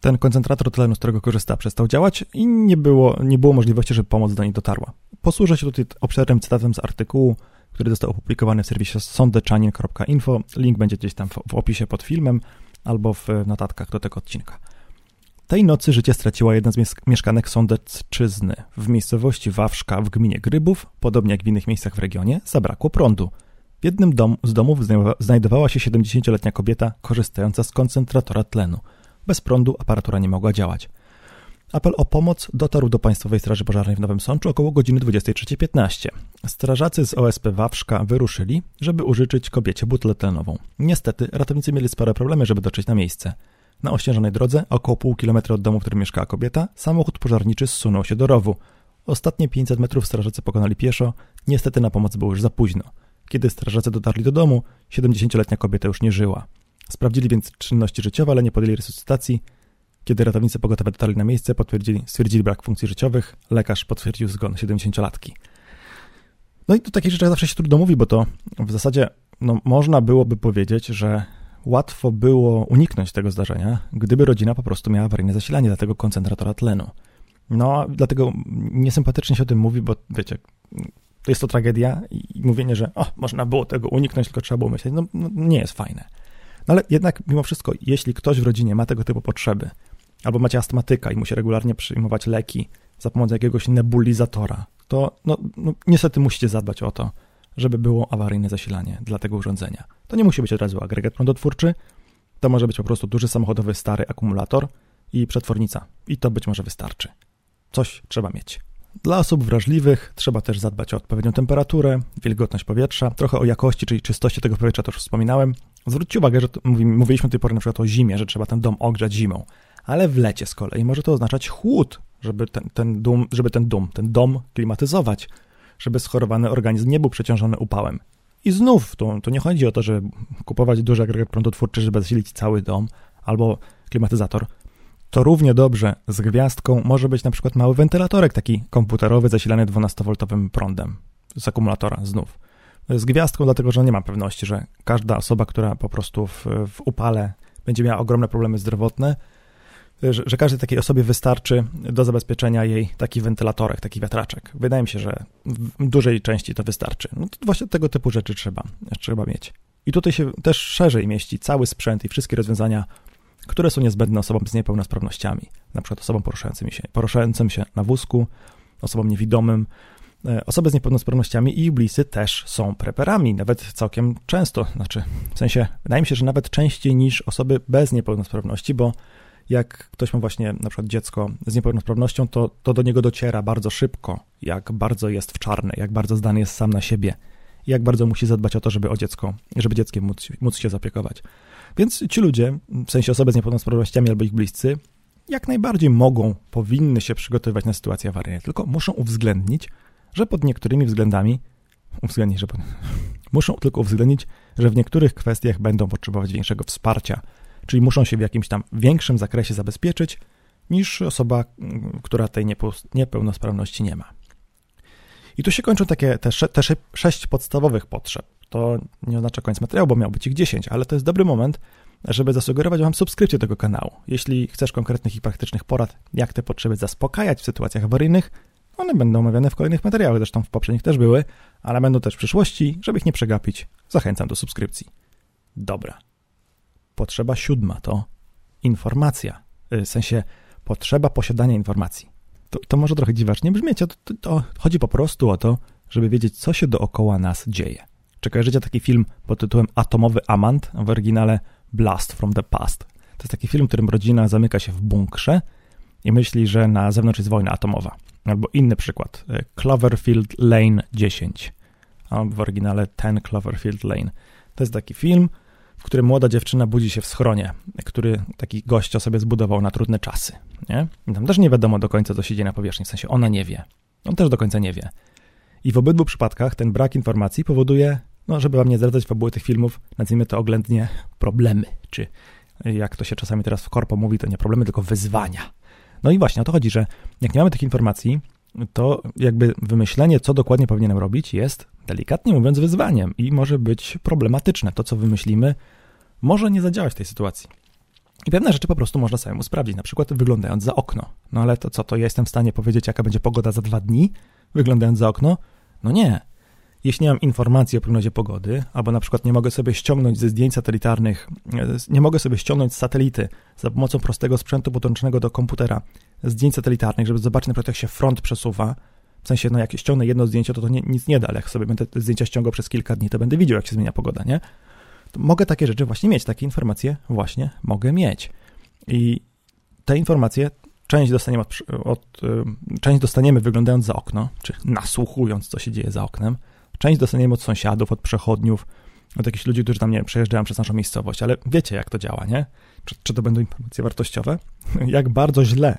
Ten koncentrator tlenu, z którego korzysta, przestał działać i nie było możliwości, żeby pomoc do niej dotarła. Posłużę się tutaj obszernym cytatem z artykułu, który został opublikowany w serwisie sądeczanin.info. Link będzie gdzieś tam w opisie pod filmem albo w notatkach do tego odcinka. Tej nocy życie straciła jedna z mieszkanek Sądecczyzny. W miejscowości Wawrzka w gminie Grybów, podobnie jak w innych miejscach w regionie, zabrakło prądu. W jednym z domów znajdowała się 70-letnia kobieta korzystająca z koncentratora tlenu. Bez prądu aparatura nie mogła działać. Apel o pomoc dotarł do Państwowej Straży Pożarnej w Nowym Sączu około godziny 23:15. Strażacy z OSP Wawrzka wyruszyli, żeby użyczyć kobiecie butlę tlenową. Niestety ratownicy mieli spore problemy, żeby dotrzeć na miejsce. Na ościeżonej drodze, około pół kilometra od domu, w którym mieszkała kobieta, samochód pożarniczy zsunął się do rowu. Ostatnie 500 metrów strażacy pokonali pieszo, niestety na pomoc było już za późno. Kiedy strażacy dotarli do domu, 70-letnia kobieta już nie żyła. Sprawdzili więc czynności życiowe, ale nie podjęli resuscytacji. Kiedy ratownicy pogotowe dotarli na miejsce, stwierdzili brak funkcji życiowych, lekarz potwierdził zgon 70-latki. No i tu takich rzeczach zawsze się trudno mówi, bo to w zasadzie no, można byłoby powiedzieć, że łatwo było uniknąć tego zdarzenia, gdyby rodzina po prostu miała awaryjne zasilanie dla tego koncentratora tlenu. No, dlatego niesympatycznie się o tym mówi, bo wiecie, to jest to tragedia i mówienie, że można było tego uniknąć, tylko trzeba było myśleć, no nie jest fajne. No ale jednak mimo wszystko, jeśli ktoś w rodzinie ma tego typu potrzeby, albo macie astmatyka i musi regularnie przyjmować leki za pomocą jakiegoś nebulizatora, to no, niestety musicie zadbać o to, żeby było awaryjne zasilanie dla tego urządzenia. To nie musi być od razu agregat prądotwórczy, to może być po prostu duży samochodowy stary akumulator i przetwornica. I to być może wystarczy. Coś trzeba mieć. Dla osób wrażliwych trzeba też zadbać o odpowiednią temperaturę, wilgotność powietrza, trochę o jakości, czyli czystości tego powietrza też wspominałem. Zwróćcie uwagę, że mówiliśmy do tej pory na przykład o zimie, że trzeba ten dom ogrzać zimą, ale w lecie z kolei może to oznaczać chłód, żeby ten dom klimatyzować, żeby schorowany organizm nie był przeciążony upałem. I znów to nie chodzi o to, żeby kupować duży agregat prądotwórczy, żeby zasilić cały dom albo klimatyzator. To równie dobrze z gwiazdką może być na przykład mały wentylatorek taki komputerowy zasilany 12-woltowym prądem z akumulatora znów. Z gwiazdką, dlatego że nie mam pewności, że każda osoba, która po prostu w upale będzie miała ogromne problemy zdrowotne, że każdej takiej osobie wystarczy do zabezpieczenia jej taki wentylatorek, taki wiatraczek. Wydaje mi się, że w dużej części to wystarczy. No to właśnie tego typu rzeczy trzeba mieć. I tutaj się też szerzej mieści cały sprzęt i wszystkie rozwiązania, które są niezbędne osobom z niepełnosprawnościami, na przykład osobom poruszającym się na wózku, osobom niewidomym. Osoby z niepełnosprawnościami i bliscy też są preperami, nawet całkiem często, znaczy w sensie wydaje mi się, że nawet częściej niż osoby bez niepełnosprawności, bo jak ktoś ma właśnie na przykład dziecko z niepełnosprawnością, to do niego dociera bardzo szybko, jak bardzo jest w czarne, jak bardzo zdany jest sam na siebie, jak bardzo musi zadbać o to, żeby dzieckiem móc się zaopiekować. Więc ci ludzie, w sensie osoby z niepełnosprawnościami albo ich bliscy, jak najbardziej mogą, powinny się przygotowywać na sytuację awaryjną, tylko muszą uwzględnić, że pod niektórymi względami muszą tylko uwzględnić, że w niektórych kwestiach będą potrzebować większego wsparcia, czyli muszą się w jakimś tam większym zakresie zabezpieczyć niż osoba, która tej niepełnosprawności nie ma. I tu się kończą takie te 6 podstawowych potrzeb. To nie oznacza koniec materiału, bo miał być ich 10, ale to jest dobry moment, żeby zasugerować wam subskrypcję tego kanału. Jeśli chcesz konkretnych i praktycznych porad, jak te potrzeby zaspokajać w sytuacjach awaryjnych, one będą omawiane w kolejnych materiałach, zresztą w poprzednich też były, ale będą też w przyszłości, żeby ich nie przegapić. Zachęcam do subskrypcji. Dobra. Potrzeba 7 to informacja, w sensie potrzeba posiadania informacji. To może trochę dziwacznie brzmieć, to chodzi po prostu o to, żeby wiedzieć, co się dookoła nas dzieje. Czy kojarzycie taki film pod tytułem Atomowy Amant, w oryginale Blast from the Past? To jest taki film, w którym rodzina zamyka się w bunkrze i myśli, że na zewnątrz jest wojna atomowa. Albo inny przykład, Cloverfield Lane 10, albo w oryginale Ten Cloverfield Lane. To jest taki film, w którym młoda dziewczyna budzi się w schronie, który taki gościo sobie zbudował na trudne czasy. Nie? I tam też nie wiadomo do końca, co się dzieje na powierzchni, w sensie ona nie wie. On też do końca nie wie. I w obydwu przypadkach ten brak informacji powoduje, żeby wam nie zdradzać fabuły tych filmów, nazwijmy to oględnie problemy, czy jak to się czasami teraz w korpo mówi, to nie problemy, tylko wyzwania. No i właśnie o to chodzi, że jak nie mamy tych informacji, to jakby wymyślenie, co dokładnie powinienem robić, jest delikatnie mówiąc wyzwaniem i może być problematyczne. To, co wymyślimy, może nie zadziałać w tej sytuacji. I pewne rzeczy po prostu można samemu sprawdzić, na przykład wyglądając za okno. No ale to co, to ja jestem w stanie powiedzieć, jaka będzie pogoda za 2 dni, wyglądając za okno? No nie. Jeśli nie mam informacji o prognozie pogody, albo na przykład nie mogę sobie ściągnąć ze zdjęć satelitarnych, nie mogę sobie ściągnąć z satelity za pomocą prostego sprzętu podłączonego do komputera zdjęć satelitarnych, żeby zobaczyć na przykład jak się front przesuwa, w sensie jak ściągnę jedno zdjęcie, to nic nie da, ale jak sobie będę te zdjęcia ściągał przez kilka dni, to będę widział jak się zmienia pogoda, nie? To mogę takie rzeczy właśnie mieć, takie informacje właśnie mogę mieć. I te informacje część dostaniemy wyglądając za okno, czy nasłuchując co się dzieje za oknem, część dostaniemy od sąsiadów, od przechodniów, od jakichś ludzi, którzy tam, nie wiem, przejeżdżają przez naszą miejscowość, ale wiecie, jak to działa, nie? Czy to będą informacje wartościowe? Jak bardzo źle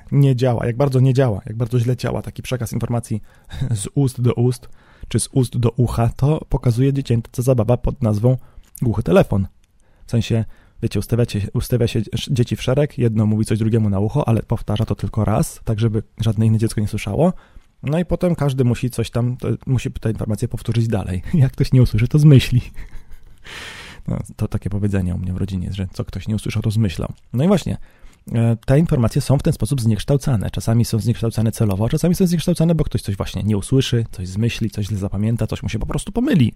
działa taki przekaz informacji z ust do ust, czy z ust do ucha, to pokazuje dziecięca zabawa pod nazwą głuchy telefon. W sensie, wiecie, ustawia się dzieci w szereg, jedno mówi coś drugiemu na ucho, ale powtarza to tylko raz, tak żeby żadne inne dziecko nie słyszało. No i potem każdy musi musi tę informację powtórzyć dalej. Jak ktoś nie usłyszy, to zmyśli. No, to takie powiedzenie u mnie w rodzinie jest, że co ktoś nie usłyszał, to zmyślał. No i właśnie, te informacje są w ten sposób zniekształcane. Czasami są zniekształcane celowo, czasami są zniekształcane, bo ktoś coś właśnie nie usłyszy, coś zmyśli, coś źle zapamięta, coś mu się po prostu pomyli.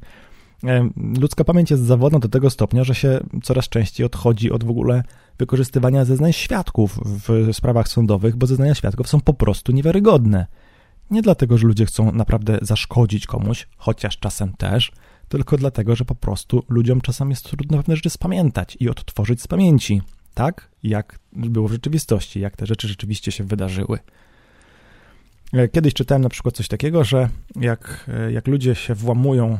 Ludzka pamięć jest zawodna do tego stopnia, że się coraz częściej odchodzi od w ogóle wykorzystywania zeznań świadków w sprawach sądowych, bo zeznania świadków są po prostu niewiarygodne. Nie dlatego, że ludzie chcą naprawdę zaszkodzić komuś, chociaż czasem też, tylko dlatego, że po prostu ludziom czasem jest trudno pewne rzeczy spamiętać i odtworzyć z pamięci, tak jak było w rzeczywistości, jak te rzeczy rzeczywiście się wydarzyły. Kiedyś czytałem na przykład coś takiego, że jak ludzie się włamują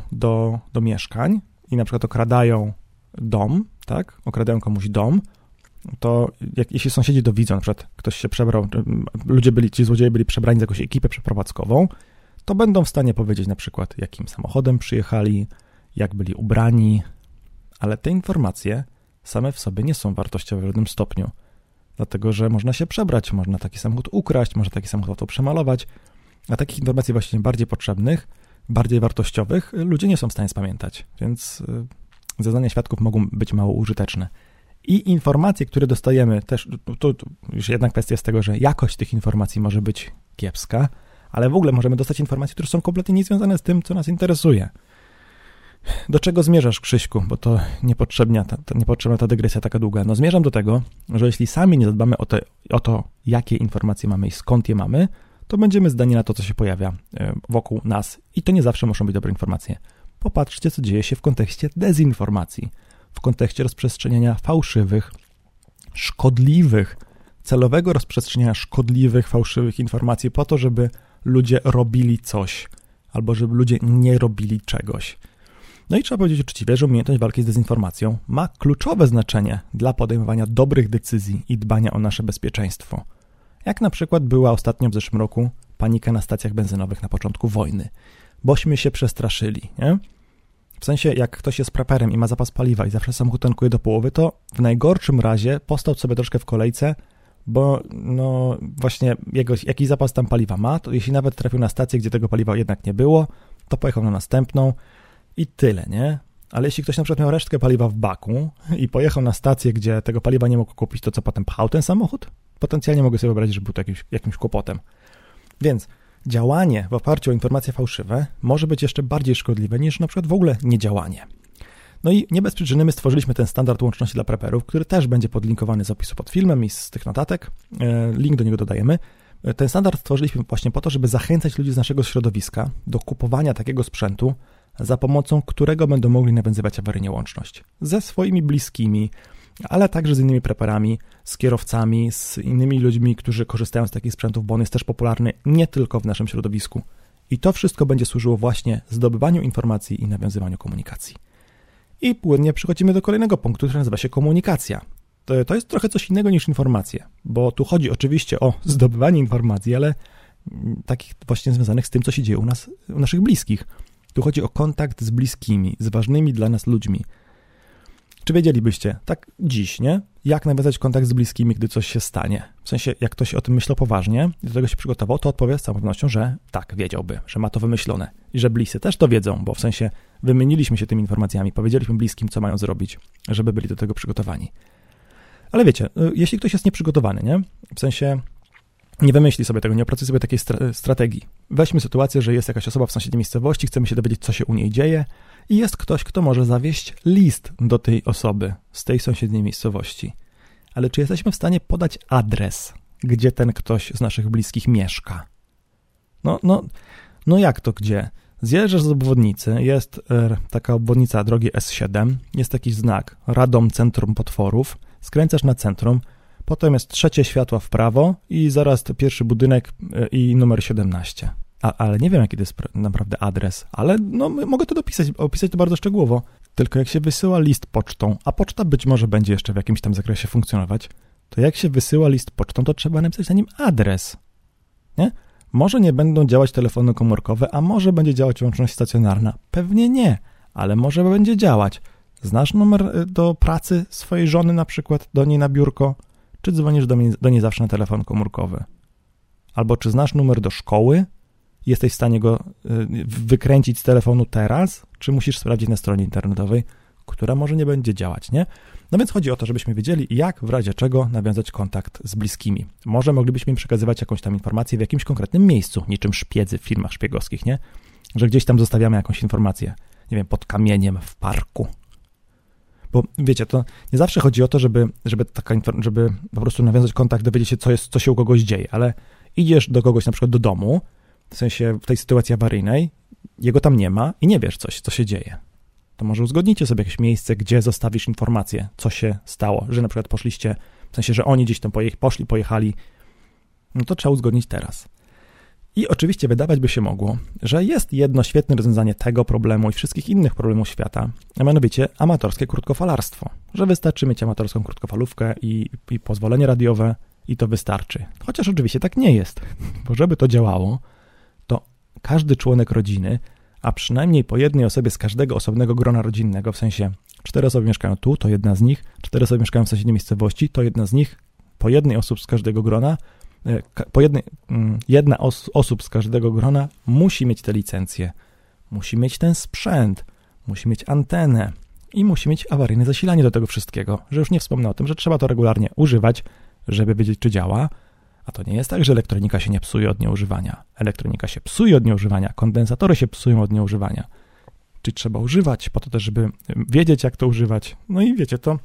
do mieszkań i na przykład okradają dom, tak, okradają komuś dom, to jeśli sąsiedzi to widzą, na przykład ktoś się przebrał, ci złodzieje byli przebrani za jakąś ekipę przeprowadzkową, to będą w stanie powiedzieć na przykład, jakim samochodem przyjechali, jak byli ubrani, ale te informacje same w sobie nie są wartościowe w żadnym stopniu, dlatego że można się przebrać, można taki samochód ukraść, można taki samochód auto przemalować, a takich informacji właśnie bardziej potrzebnych, bardziej wartościowych ludzie nie są w stanie spamiętać, więc zeznania świadków mogą być mało użyteczne. I informacje, które dostajemy też, tu już jedna kwestia z tego, że jakość tych informacji może być kiepska, ale w ogóle możemy dostać informacje, które są kompletnie niezwiązane z tym, co nas interesuje. Do czego zmierzasz, Krzyśku? Bo to niepotrzebna ta dygresja taka długa. No zmierzam do tego, że jeśli sami nie zadbamy o to, jakie informacje mamy i skąd je mamy, to będziemy zdani na to, co się pojawia wokół nas. I to nie zawsze muszą być dobre informacje. Popatrzcie, co dzieje się w kontekście dezinformacji, w kontekście rozprzestrzeniania fałszywych, szkodliwych, celowego rozprzestrzeniania szkodliwych, fałszywych informacji po to, żeby ludzie robili coś albo żeby ludzie nie robili czegoś. No i trzeba powiedzieć uczciwie, że umiejętność walki z dezinformacją ma kluczowe znaczenie dla podejmowania dobrych decyzji i dbania o nasze bezpieczeństwo. Jak na przykład była ostatnio w zeszłym roku panika na stacjach benzynowych na początku wojny, bośmy się przestraszyli, nie? W sensie, jak ktoś jest preperem i ma zapas paliwa i zawsze samochód tankuje do połowy, to w najgorszym razie postał sobie troszkę w kolejce, bo no właśnie jakiś zapas tam paliwa ma, to jeśli nawet trafił na stację, gdzie tego paliwa jednak nie było, to pojechał na następną i tyle, nie? Ale jeśli ktoś na przykład miał resztkę paliwa w baku i pojechał na stację, gdzie tego paliwa nie mógł kupić, to co potem pchał ten samochód? Potencjalnie mogę sobie wyobrazić, że był to jakimś kłopotem. Więc działanie w oparciu o informacje fałszywe może być jeszcze bardziej szkodliwe niż na przykład w ogóle niedziałanie. No i nie bez przyczyny my stworzyliśmy ten standard łączności dla preperów, który też będzie podlinkowany z opisu pod filmem i z tych notatek. Link do niego dodajemy. Ten standard stworzyliśmy właśnie po to, żeby zachęcać ludzi z naszego środowiska do kupowania takiego sprzętu, za pomocą którego będą mogli nawiązywać awaryjnie łączność ze swoimi bliskimi, ale także z innymi preparami, z kierowcami, z innymi ludźmi, którzy korzystają z takich sprzętów, bo on jest też popularny nie tylko w naszym środowisku. I to wszystko będzie służyło właśnie zdobywaniu informacji i nawiązywaniu komunikacji. I płynnie przechodzimy do kolejnego punktu, który nazywa się komunikacja. To jest trochę coś innego niż informacje, bo tu chodzi oczywiście o zdobywanie informacji, ale takich właśnie związanych z tym, co się dzieje u nas, u naszych bliskich. Tu chodzi o kontakt z bliskimi, z ważnymi dla nas ludźmi. Czy wiedzielibyście, tak dziś, nie? Jak nawiązać kontakt z bliskimi, gdy coś się stanie? W sensie, jak ktoś o tym myślał poważnie i do tego się przygotował, to odpowie z całą pewnością, że tak, wiedziałby, że ma to wymyślone i że bliscy też to wiedzą, bo w sensie wymieniliśmy się tymi informacjami, powiedzieliśmy bliskim, co mają zrobić, żeby byli do tego przygotowani. Ale wiecie, jeśli ktoś jest nieprzygotowany, nie? W sensie nie wymyśli sobie tego, nie opracuje sobie takiej strategii. Weźmy sytuację, że jest jakaś osoba w sąsiedniej miejscowości, chcemy się dowiedzieć, co się u niej dzieje i jest ktoś, kto może zawieźć list do tej osoby z tej sąsiedniej miejscowości. Ale czy jesteśmy w stanie podać adres, gdzie ten ktoś z naszych bliskich mieszka? No jak to gdzie? Zjeżdżasz z obwodnicy, jest taka obwodnica drogi S7, jest taki znak Radom Centrum Potworów, skręcasz na centrum, potem jest trzecie światło w prawo i zaraz to pierwszy budynek i numer 17. Ale nie wiem, jaki to jest naprawdę adres, ale no, mogę to opisać to bardzo szczegółowo. Tylko jak się wysyła list pocztą, a poczta być może będzie jeszcze w jakimś tam zakresie funkcjonować, to jak się wysyła list pocztą, to trzeba napisać na nim adres. Nie? Może nie będą działać telefony komórkowe, a może będzie działać łączność stacjonarna. Pewnie nie, ale może będzie działać. Znasz numer do pracy swojej żony na przykład, do niej na biurko? Czy dzwonisz do niej zawsze na telefon komórkowy? Albo czy znasz numer do szkoły? Jesteś w stanie go wykręcić z telefonu teraz? Czy musisz sprawdzić na stronie internetowej, która może nie będzie działać, nie? No więc chodzi o to, żebyśmy wiedzieli, jak w razie czego nawiązać kontakt z bliskimi. Może moglibyśmy im przekazywać jakąś tam informację w jakimś konkretnym miejscu, niczym szpiedzy w filmach szpiegowskich, nie? Że gdzieś tam zostawiamy jakąś informację, nie wiem, pod kamieniem w parku. Bo wiecie, to nie zawsze chodzi o to, żeby po prostu nawiązać kontakt, dowiedzieć się, co się u kogoś dzieje, ale idziesz do kogoś na przykład do domu, w sensie w tej sytuacji awaryjnej, jego tam nie ma i nie wiesz coś, co się dzieje. To może uzgodnijcie sobie jakieś miejsce, gdzie zostawisz informację, co się stało, że na przykład poszliście, w sensie, że oni gdzieś tam pojechali, no to trzeba uzgodnić teraz. I oczywiście wydawać by się mogło, że jest jedno świetne rozwiązanie tego problemu i wszystkich innych problemów świata, a mianowicie amatorskie krótkofalarstwo, że wystarczy mieć amatorską krótkofalówkę i pozwolenie radiowe i to wystarczy. Chociaż oczywiście tak nie jest, bo żeby to działało, to każdy członek rodziny, a przynajmniej po jednej osobie z każdego osobnego grona rodzinnego, w sensie 4 osoby mieszkają tu, to jedna z nich, 4 osoby mieszkają w sąsiedniej miejscowości, to jedna z nich, po jednej osób z każdego grona, jedna osób z każdego grona musi mieć te licencje, musi mieć ten sprzęt, musi mieć antenę i musi mieć awaryjne zasilanie do tego wszystkiego, że już nie wspomnę o tym, że trzeba to regularnie używać, żeby wiedzieć, czy działa, a to nie jest tak, że elektronika się nie psuje od nieużywania. Elektronika się psuje od nieużywania, kondensatory się psują od nieużywania. Czyli trzeba używać po to też, żeby wiedzieć, jak to używać. No i wiecie, to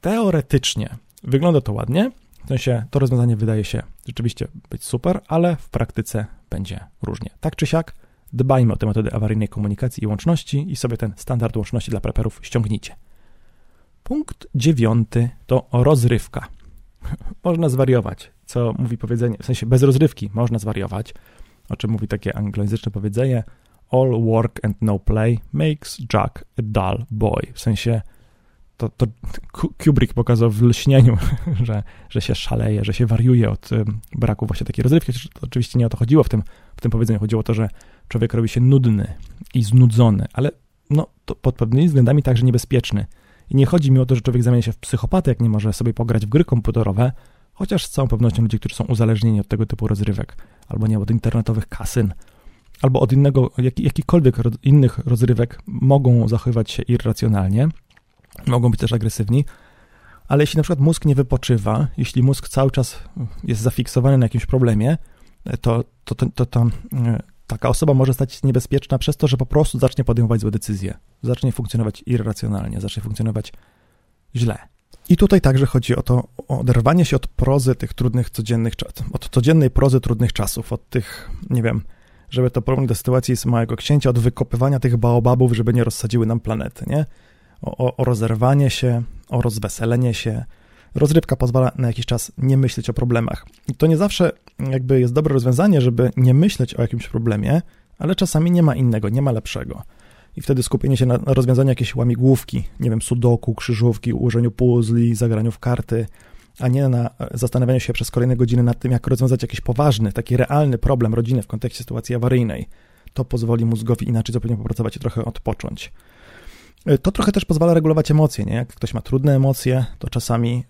teoretycznie wygląda to ładnie, w sensie to rozwiązanie wydaje się rzeczywiście być super, ale w praktyce będzie różnie. Tak czy siak, dbajmy o te metody awaryjnej komunikacji i łączności i sobie ten standard łączności dla preperów ściągnijcie. Punkt 9 to rozrywka. Można zwariować, co mówi powiedzenie, w sensie bez rozrywki można zwariować, o czym mówi takie anglojęzyczne powiedzenie all work and no play makes Jack a dull boy. W sensie to Kubrick pokazał w Lśnieniu, że się szaleje, że się wariuje od braku właśnie takiej rozrywki. Oczywiście nie o to chodziło w tym powiedzeniu. Chodziło o to, że człowiek robi się nudny i znudzony, ale no, to pod pewnymi względami także niebezpieczny. I nie chodzi mi o to, że człowiek zamienia się w psychopatę, jak nie może sobie pograć w gry komputerowe, chociaż z całą pewnością ludzie, którzy są uzależnieni od tego typu rozrywek, albo nie, od internetowych kasyn, albo od jakichkolwiek innych rozrywek mogą zachowywać się irracjonalnie, mogą być też agresywni, ale jeśli na przykład mózg nie wypoczywa, jeśli mózg cały czas jest zafiksowany na jakimś problemie, to taka osoba może stać się niebezpieczna przez to, że po prostu zacznie podejmować złe decyzje, zacznie funkcjonować irracjonalnie, zacznie funkcjonować źle. I tutaj także chodzi o to oderwanie się od prozy tych trudnych codziennych czasów, od codziennej prozy trudnych czasów, od tych, nie wiem, żeby to porównać do sytuacji z Małego Księcia, od wykopywania tych baobabów, żeby nie rozsadziły nam planety, nie? O rozerwanie się, o rozweselenie się. Rozrywka pozwala na jakiś czas nie myśleć o problemach. I to nie zawsze jakby jest dobre rozwiązanie, żeby nie myśleć o jakimś problemie, ale czasami nie ma innego, nie ma lepszego. I wtedy skupienie się na rozwiązaniu jakiejś łamigłówki, nie wiem, sudoku, krzyżówki, ułożeniu puzli, zagraniu w karty, a nie na zastanawianiu się przez kolejne godziny nad tym, jak rozwiązać jakiś poważny, taki realny problem rodziny w kontekście sytuacji awaryjnej. To pozwoli mózgowi inaczej zupełnie popracować i trochę odpocząć. To trochę też pozwala regulować emocje, nie? Jak ktoś ma trudne emocje, to czasami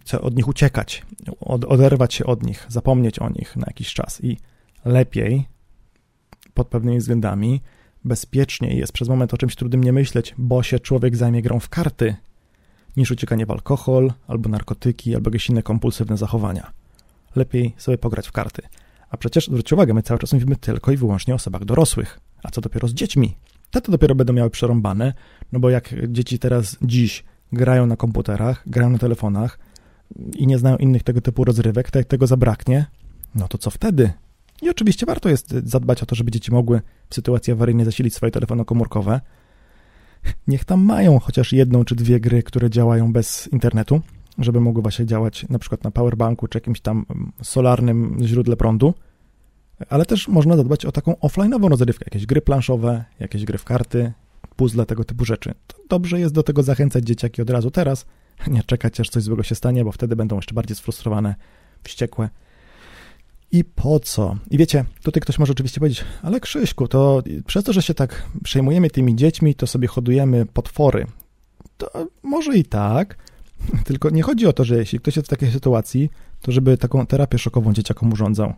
chce od nich uciekać, oderwać się od nich, zapomnieć o nich na jakiś czas i lepiej, pod pewnymi względami, bezpieczniej jest przez moment o czymś trudnym nie myśleć, bo się człowiek zajmie grą w karty, niż uciekanie w alkohol, albo narkotyki, albo jakieś inne kompulsywne zachowania. Lepiej sobie pograć w karty. A przecież, zwróćcie uwagę, my cały czas mówimy tylko i wyłącznie o osobach dorosłych. A co dopiero z dziećmi? Te to dopiero będą miały przerąbane, no bo jak dzieci teraz, dziś grają na komputerach, grają na telefonach i nie znają innych tego typu rozrywek, to jak tego zabraknie, no to co wtedy? I oczywiście warto jest zadbać o to, żeby dzieci mogły w sytuacji awaryjnej zasilić swoje telefony komórkowe. Niech tam mają chociaż jedną czy dwie gry, które działają bez internetu, żeby mogły właśnie działać na przykład na powerbanku czy jakimś tam solarnym źródle prądu, ale też można zadbać o taką offline'ową rozrywkę, jakieś gry planszowe, jakieś gry w karty, puzzle, tego typu rzeczy. To dobrze jest do tego zachęcać dzieciaki od razu teraz, nie czekać, aż coś złego się stanie, bo wtedy będą jeszcze bardziej sfrustrowane, wściekłe. I po co? I wiecie, tutaj ktoś może oczywiście powiedzieć, ale Krzyśku, to przez to, że się tak przejmujemy tymi dziećmi, to sobie hodujemy potwory. To może i tak, tylko nie chodzi o to, że jeśli ktoś jest w takiej sytuacji, to żeby taką terapię szokową dzieciakom urządzał.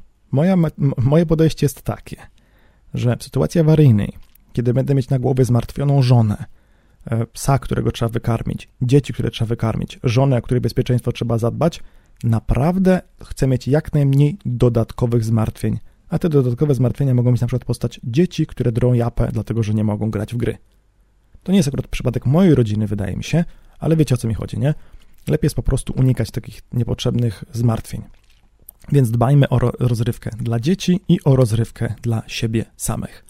Moje podejście jest takie, że w sytuacji awaryjnej, kiedy będę mieć na głowie zmartwioną żonę, psa, którego trzeba wykarmić, dzieci, które trzeba wykarmić, żonę, o której bezpieczeństwo trzeba zadbać, naprawdę chcę mieć jak najmniej dodatkowych zmartwień, a te dodatkowe zmartwienia mogą mieć na przykład postać dzieci, które drą japę, dlatego że nie mogą grać w gry. To nie jest akurat przypadek mojej rodziny, wydaje mi się, ale wiecie, o co mi chodzi, nie? Lepiej jest po prostu unikać takich niepotrzebnych zmartwień. Więc dbajmy o rozrywkę dla dzieci i o rozrywkę dla siebie samych.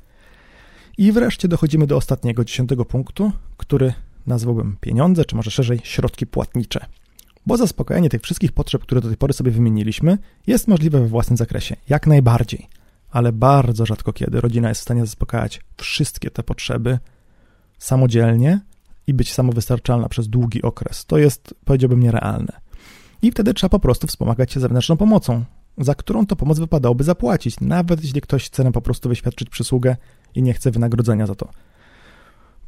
I wreszcie dochodzimy do ostatniego, 10 punktu, który nazwałbym pieniądze, czy może szerzej środki płatnicze. Bo zaspokajanie tych wszystkich potrzeb, które do tej pory sobie wymieniliśmy, jest możliwe we własnym zakresie, jak najbardziej. Ale bardzo rzadko kiedy rodzina jest w stanie zaspokajać wszystkie te potrzeby samodzielnie i być samowystarczalna przez długi okres. To jest, powiedziałbym, nierealne. I wtedy trzeba po prostu wspomagać się zewnętrzną pomocą, za którą to pomoc wypadałoby zapłacić, nawet jeśli ktoś chce nam po prostu wyświadczyć przysługę i nie chce wynagrodzenia za to.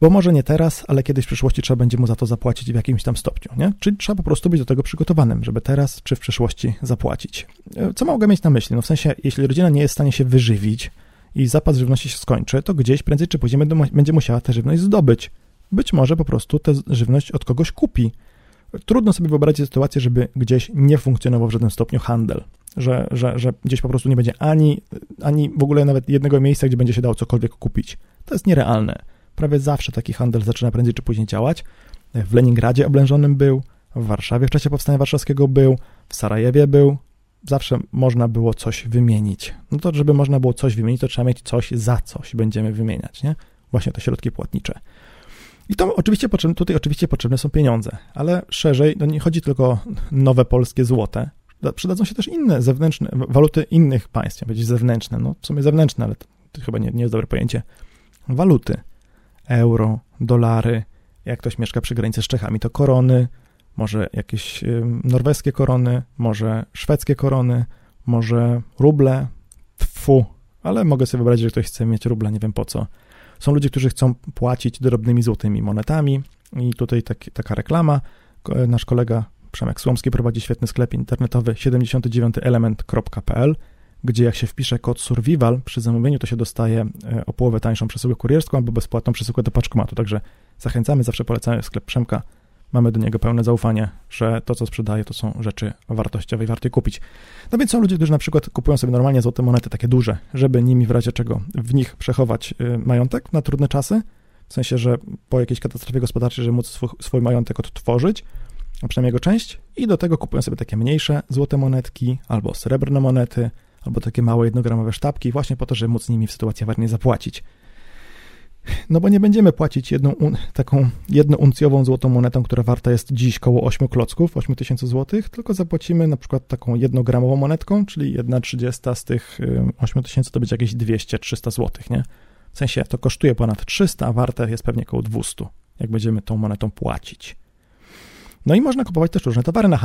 Bo może nie teraz, ale kiedyś w przyszłości trzeba będzie mu za to zapłacić w jakimś tam stopniu, nie? Czyli trzeba po prostu być do tego przygotowanym, żeby teraz czy w przyszłości zapłacić. Co mogę mieć na myśli? No w sensie, jeśli rodzina nie jest w stanie się wyżywić i zapas żywności się skończy, to gdzieś prędzej czy później będzie musiała tę żywność zdobyć. Być może po prostu tę żywność od kogoś kupi. Trudno sobie wyobrazić sytuację, żeby gdzieś nie funkcjonował w żadnym stopniu handel, że gdzieś po prostu nie będzie ani w ogóle nawet jednego miejsca, gdzie będzie się dało cokolwiek kupić. To jest nierealne. Prawie zawsze taki handel zaczyna prędzej czy później działać. W Leningradzie oblężonym był, w Warszawie w czasie Powstania Warszawskiego był, w Sarajewie był. Zawsze można było coś wymienić. No to żeby można było coś wymienić, to trzeba mieć coś za coś. Będziemy wymieniać, nie? Właśnie te środki płatnicze. I to oczywiście potrzebne są pieniądze, ale szerzej, no nie chodzi tylko o nowe polskie złote. Przydadzą się też inne zewnętrzne, waluty innych państw, ja powiedzieć zewnętrzne, no w sumie zewnętrzne, ale to chyba nie jest dobre pojęcie. Waluty, euro, dolary, jak ktoś mieszka przy granicy z Czechami, to korony, może jakieś norweskie korony, może szwedzkie korony, może ruble, ale mogę sobie wyobrazić, że ktoś chce mieć rubla, nie wiem po co. Są ludzie, którzy chcą płacić drobnymi złotymi monetami i tutaj taka reklama. Nasz kolega Przemek Słomski prowadzi świetny sklep internetowy 79element.pl, gdzie jak się wpisze kod survival przy zamówieniu, to się dostaje o połowę tańszą przesyłkę kurierską albo bezpłatną przesyłkę do paczkomatu. Także zachęcamy, zawsze polecamy sklep Przemka. Mamy do niego pełne zaufanie, że to, co sprzedaje, to są rzeczy wartościowe i warto je kupić. No więc są ludzie, którzy na przykład kupują sobie normalnie złote monety, takie duże, żeby nimi w razie czego w nich przechować majątek na trudne czasy, w sensie, że po jakiejś katastrofie gospodarczej, żeby móc swój majątek odtworzyć, a przynajmniej jego część, i do tego kupują sobie takie mniejsze złote monetki albo srebrne monety, albo takie małe jednogramowe sztabki właśnie po to, żeby móc nimi w sytuacji awarii zapłacić. No bo nie będziemy płacić taką jednouncjową złotą monetą, która warta jest dziś koło 8 klocków, 8000 zł, tylko zapłacimy na przykład taką jednogramową monetką, czyli 1,30 z tych 8000 to będzie jakieś 200-300 zł, nie? W sensie to kosztuje ponad 300, a warta jest pewnie koło 200, jak będziemy tą monetą płacić. No i można kupować też różne towary na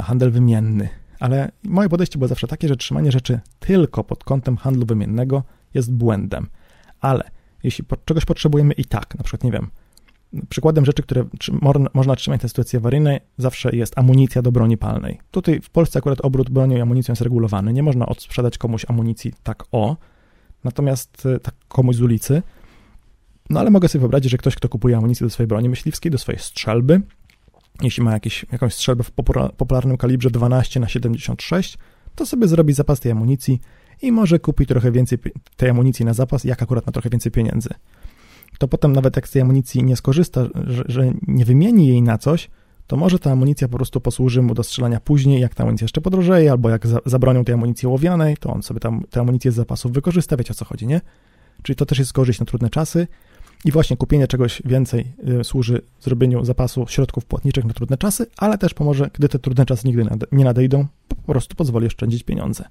handel wymienny, ale moje podejście było zawsze takie, że trzymanie rzeczy tylko pod kątem handlu wymiennego jest błędem, ale jeśli czegoś potrzebujemy i tak, na przykład, nie wiem, przykładem rzeczy, które można trzymać na sytuacji awaryjnej, zawsze jest amunicja do broni palnej. Tutaj w Polsce akurat obrót bronią i amunicją jest regulowany, nie można odsprzedać komuś amunicji tak natomiast tak komuś z ulicy, no ale mogę sobie wyobrazić, że ktoś, kto kupuje amunicję do swojej broni myśliwskiej, do swojej strzelby, jeśli ma jakąś strzelbę w popularnym kalibrze 12x76, to sobie zrobi zapas tej amunicji i może kupi trochę więcej tej amunicji na zapas, jak akurat ma trochę więcej pieniędzy. To potem nawet jak z tej amunicji nie skorzysta, że nie wymieni jej na coś, to może ta amunicja po prostu posłuży mu do strzelania później, jak ta amunicja jeszcze podrożeje, albo jak zabronią tej amunicji ołowianej, to on sobie tę amunicję z zapasów wykorzysta, wiecie o co chodzi, nie? Czyli to też jest korzyść na trudne czasy i właśnie kupienie czegoś więcej służy zrobieniu zapasu środków płatniczych na trudne czasy, ale też pomoże, gdy te trudne czasy nigdy nie nadejdą, po prostu pozwoli oszczędzić pieniądze.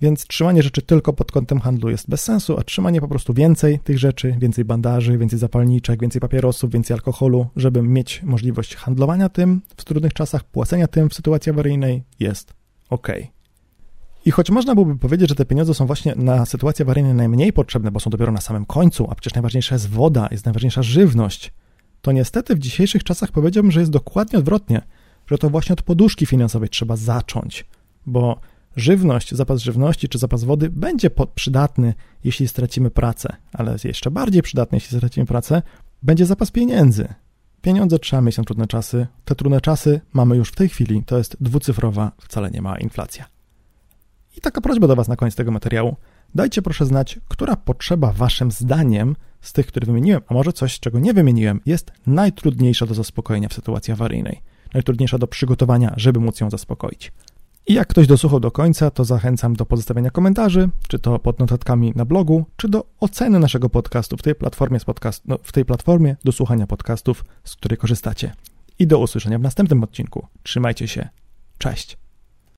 Więc trzymanie rzeczy tylko pod kątem handlu jest bez sensu, a trzymanie po prostu więcej tych rzeczy, więcej bandaży, więcej zapalniczek, więcej papierosów, więcej alkoholu, żeby mieć możliwość handlowania tym w trudnych czasach, płacenia tym w sytuacji awaryjnej jest ok. I choć można byłoby powiedzieć, że te pieniądze są właśnie na sytuacje awaryjne najmniej potrzebne, bo są dopiero na samym końcu, a przecież najważniejsza jest woda, jest najważniejsza żywność, to niestety w dzisiejszych czasach powiedziałbym, że jest dokładnie odwrotnie, że to właśnie od poduszki finansowej trzeba zacząć, bo żywność, zapas żywności czy zapas wody będzie przydatny, jeśli stracimy pracę, ale jeszcze bardziej przydatny, jeśli stracimy pracę, będzie zapas pieniędzy. Pieniądze trzeba mieć na trudne czasy. Te trudne czasy mamy już w tej chwili. To jest dwucyfrowa, wcale nie mała inflacja. I taka prośba do Was na koniec tego materiału. Dajcie proszę znać, która potrzeba Waszym zdaniem z tych, które wymieniłem, a może coś, czego nie wymieniłem, jest najtrudniejsza do zaspokojenia w sytuacji awaryjnej. Najtrudniejsza do przygotowania, żeby móc ją zaspokoić. I jak ktoś dosłuchał do końca, to zachęcam do pozostawienia komentarzy, czy to pod notatkami na blogu, czy do oceny naszego podcastu w tej platformie do słuchania podcastów, z której korzystacie. I do usłyszenia w następnym odcinku. Trzymajcie się. Cześć.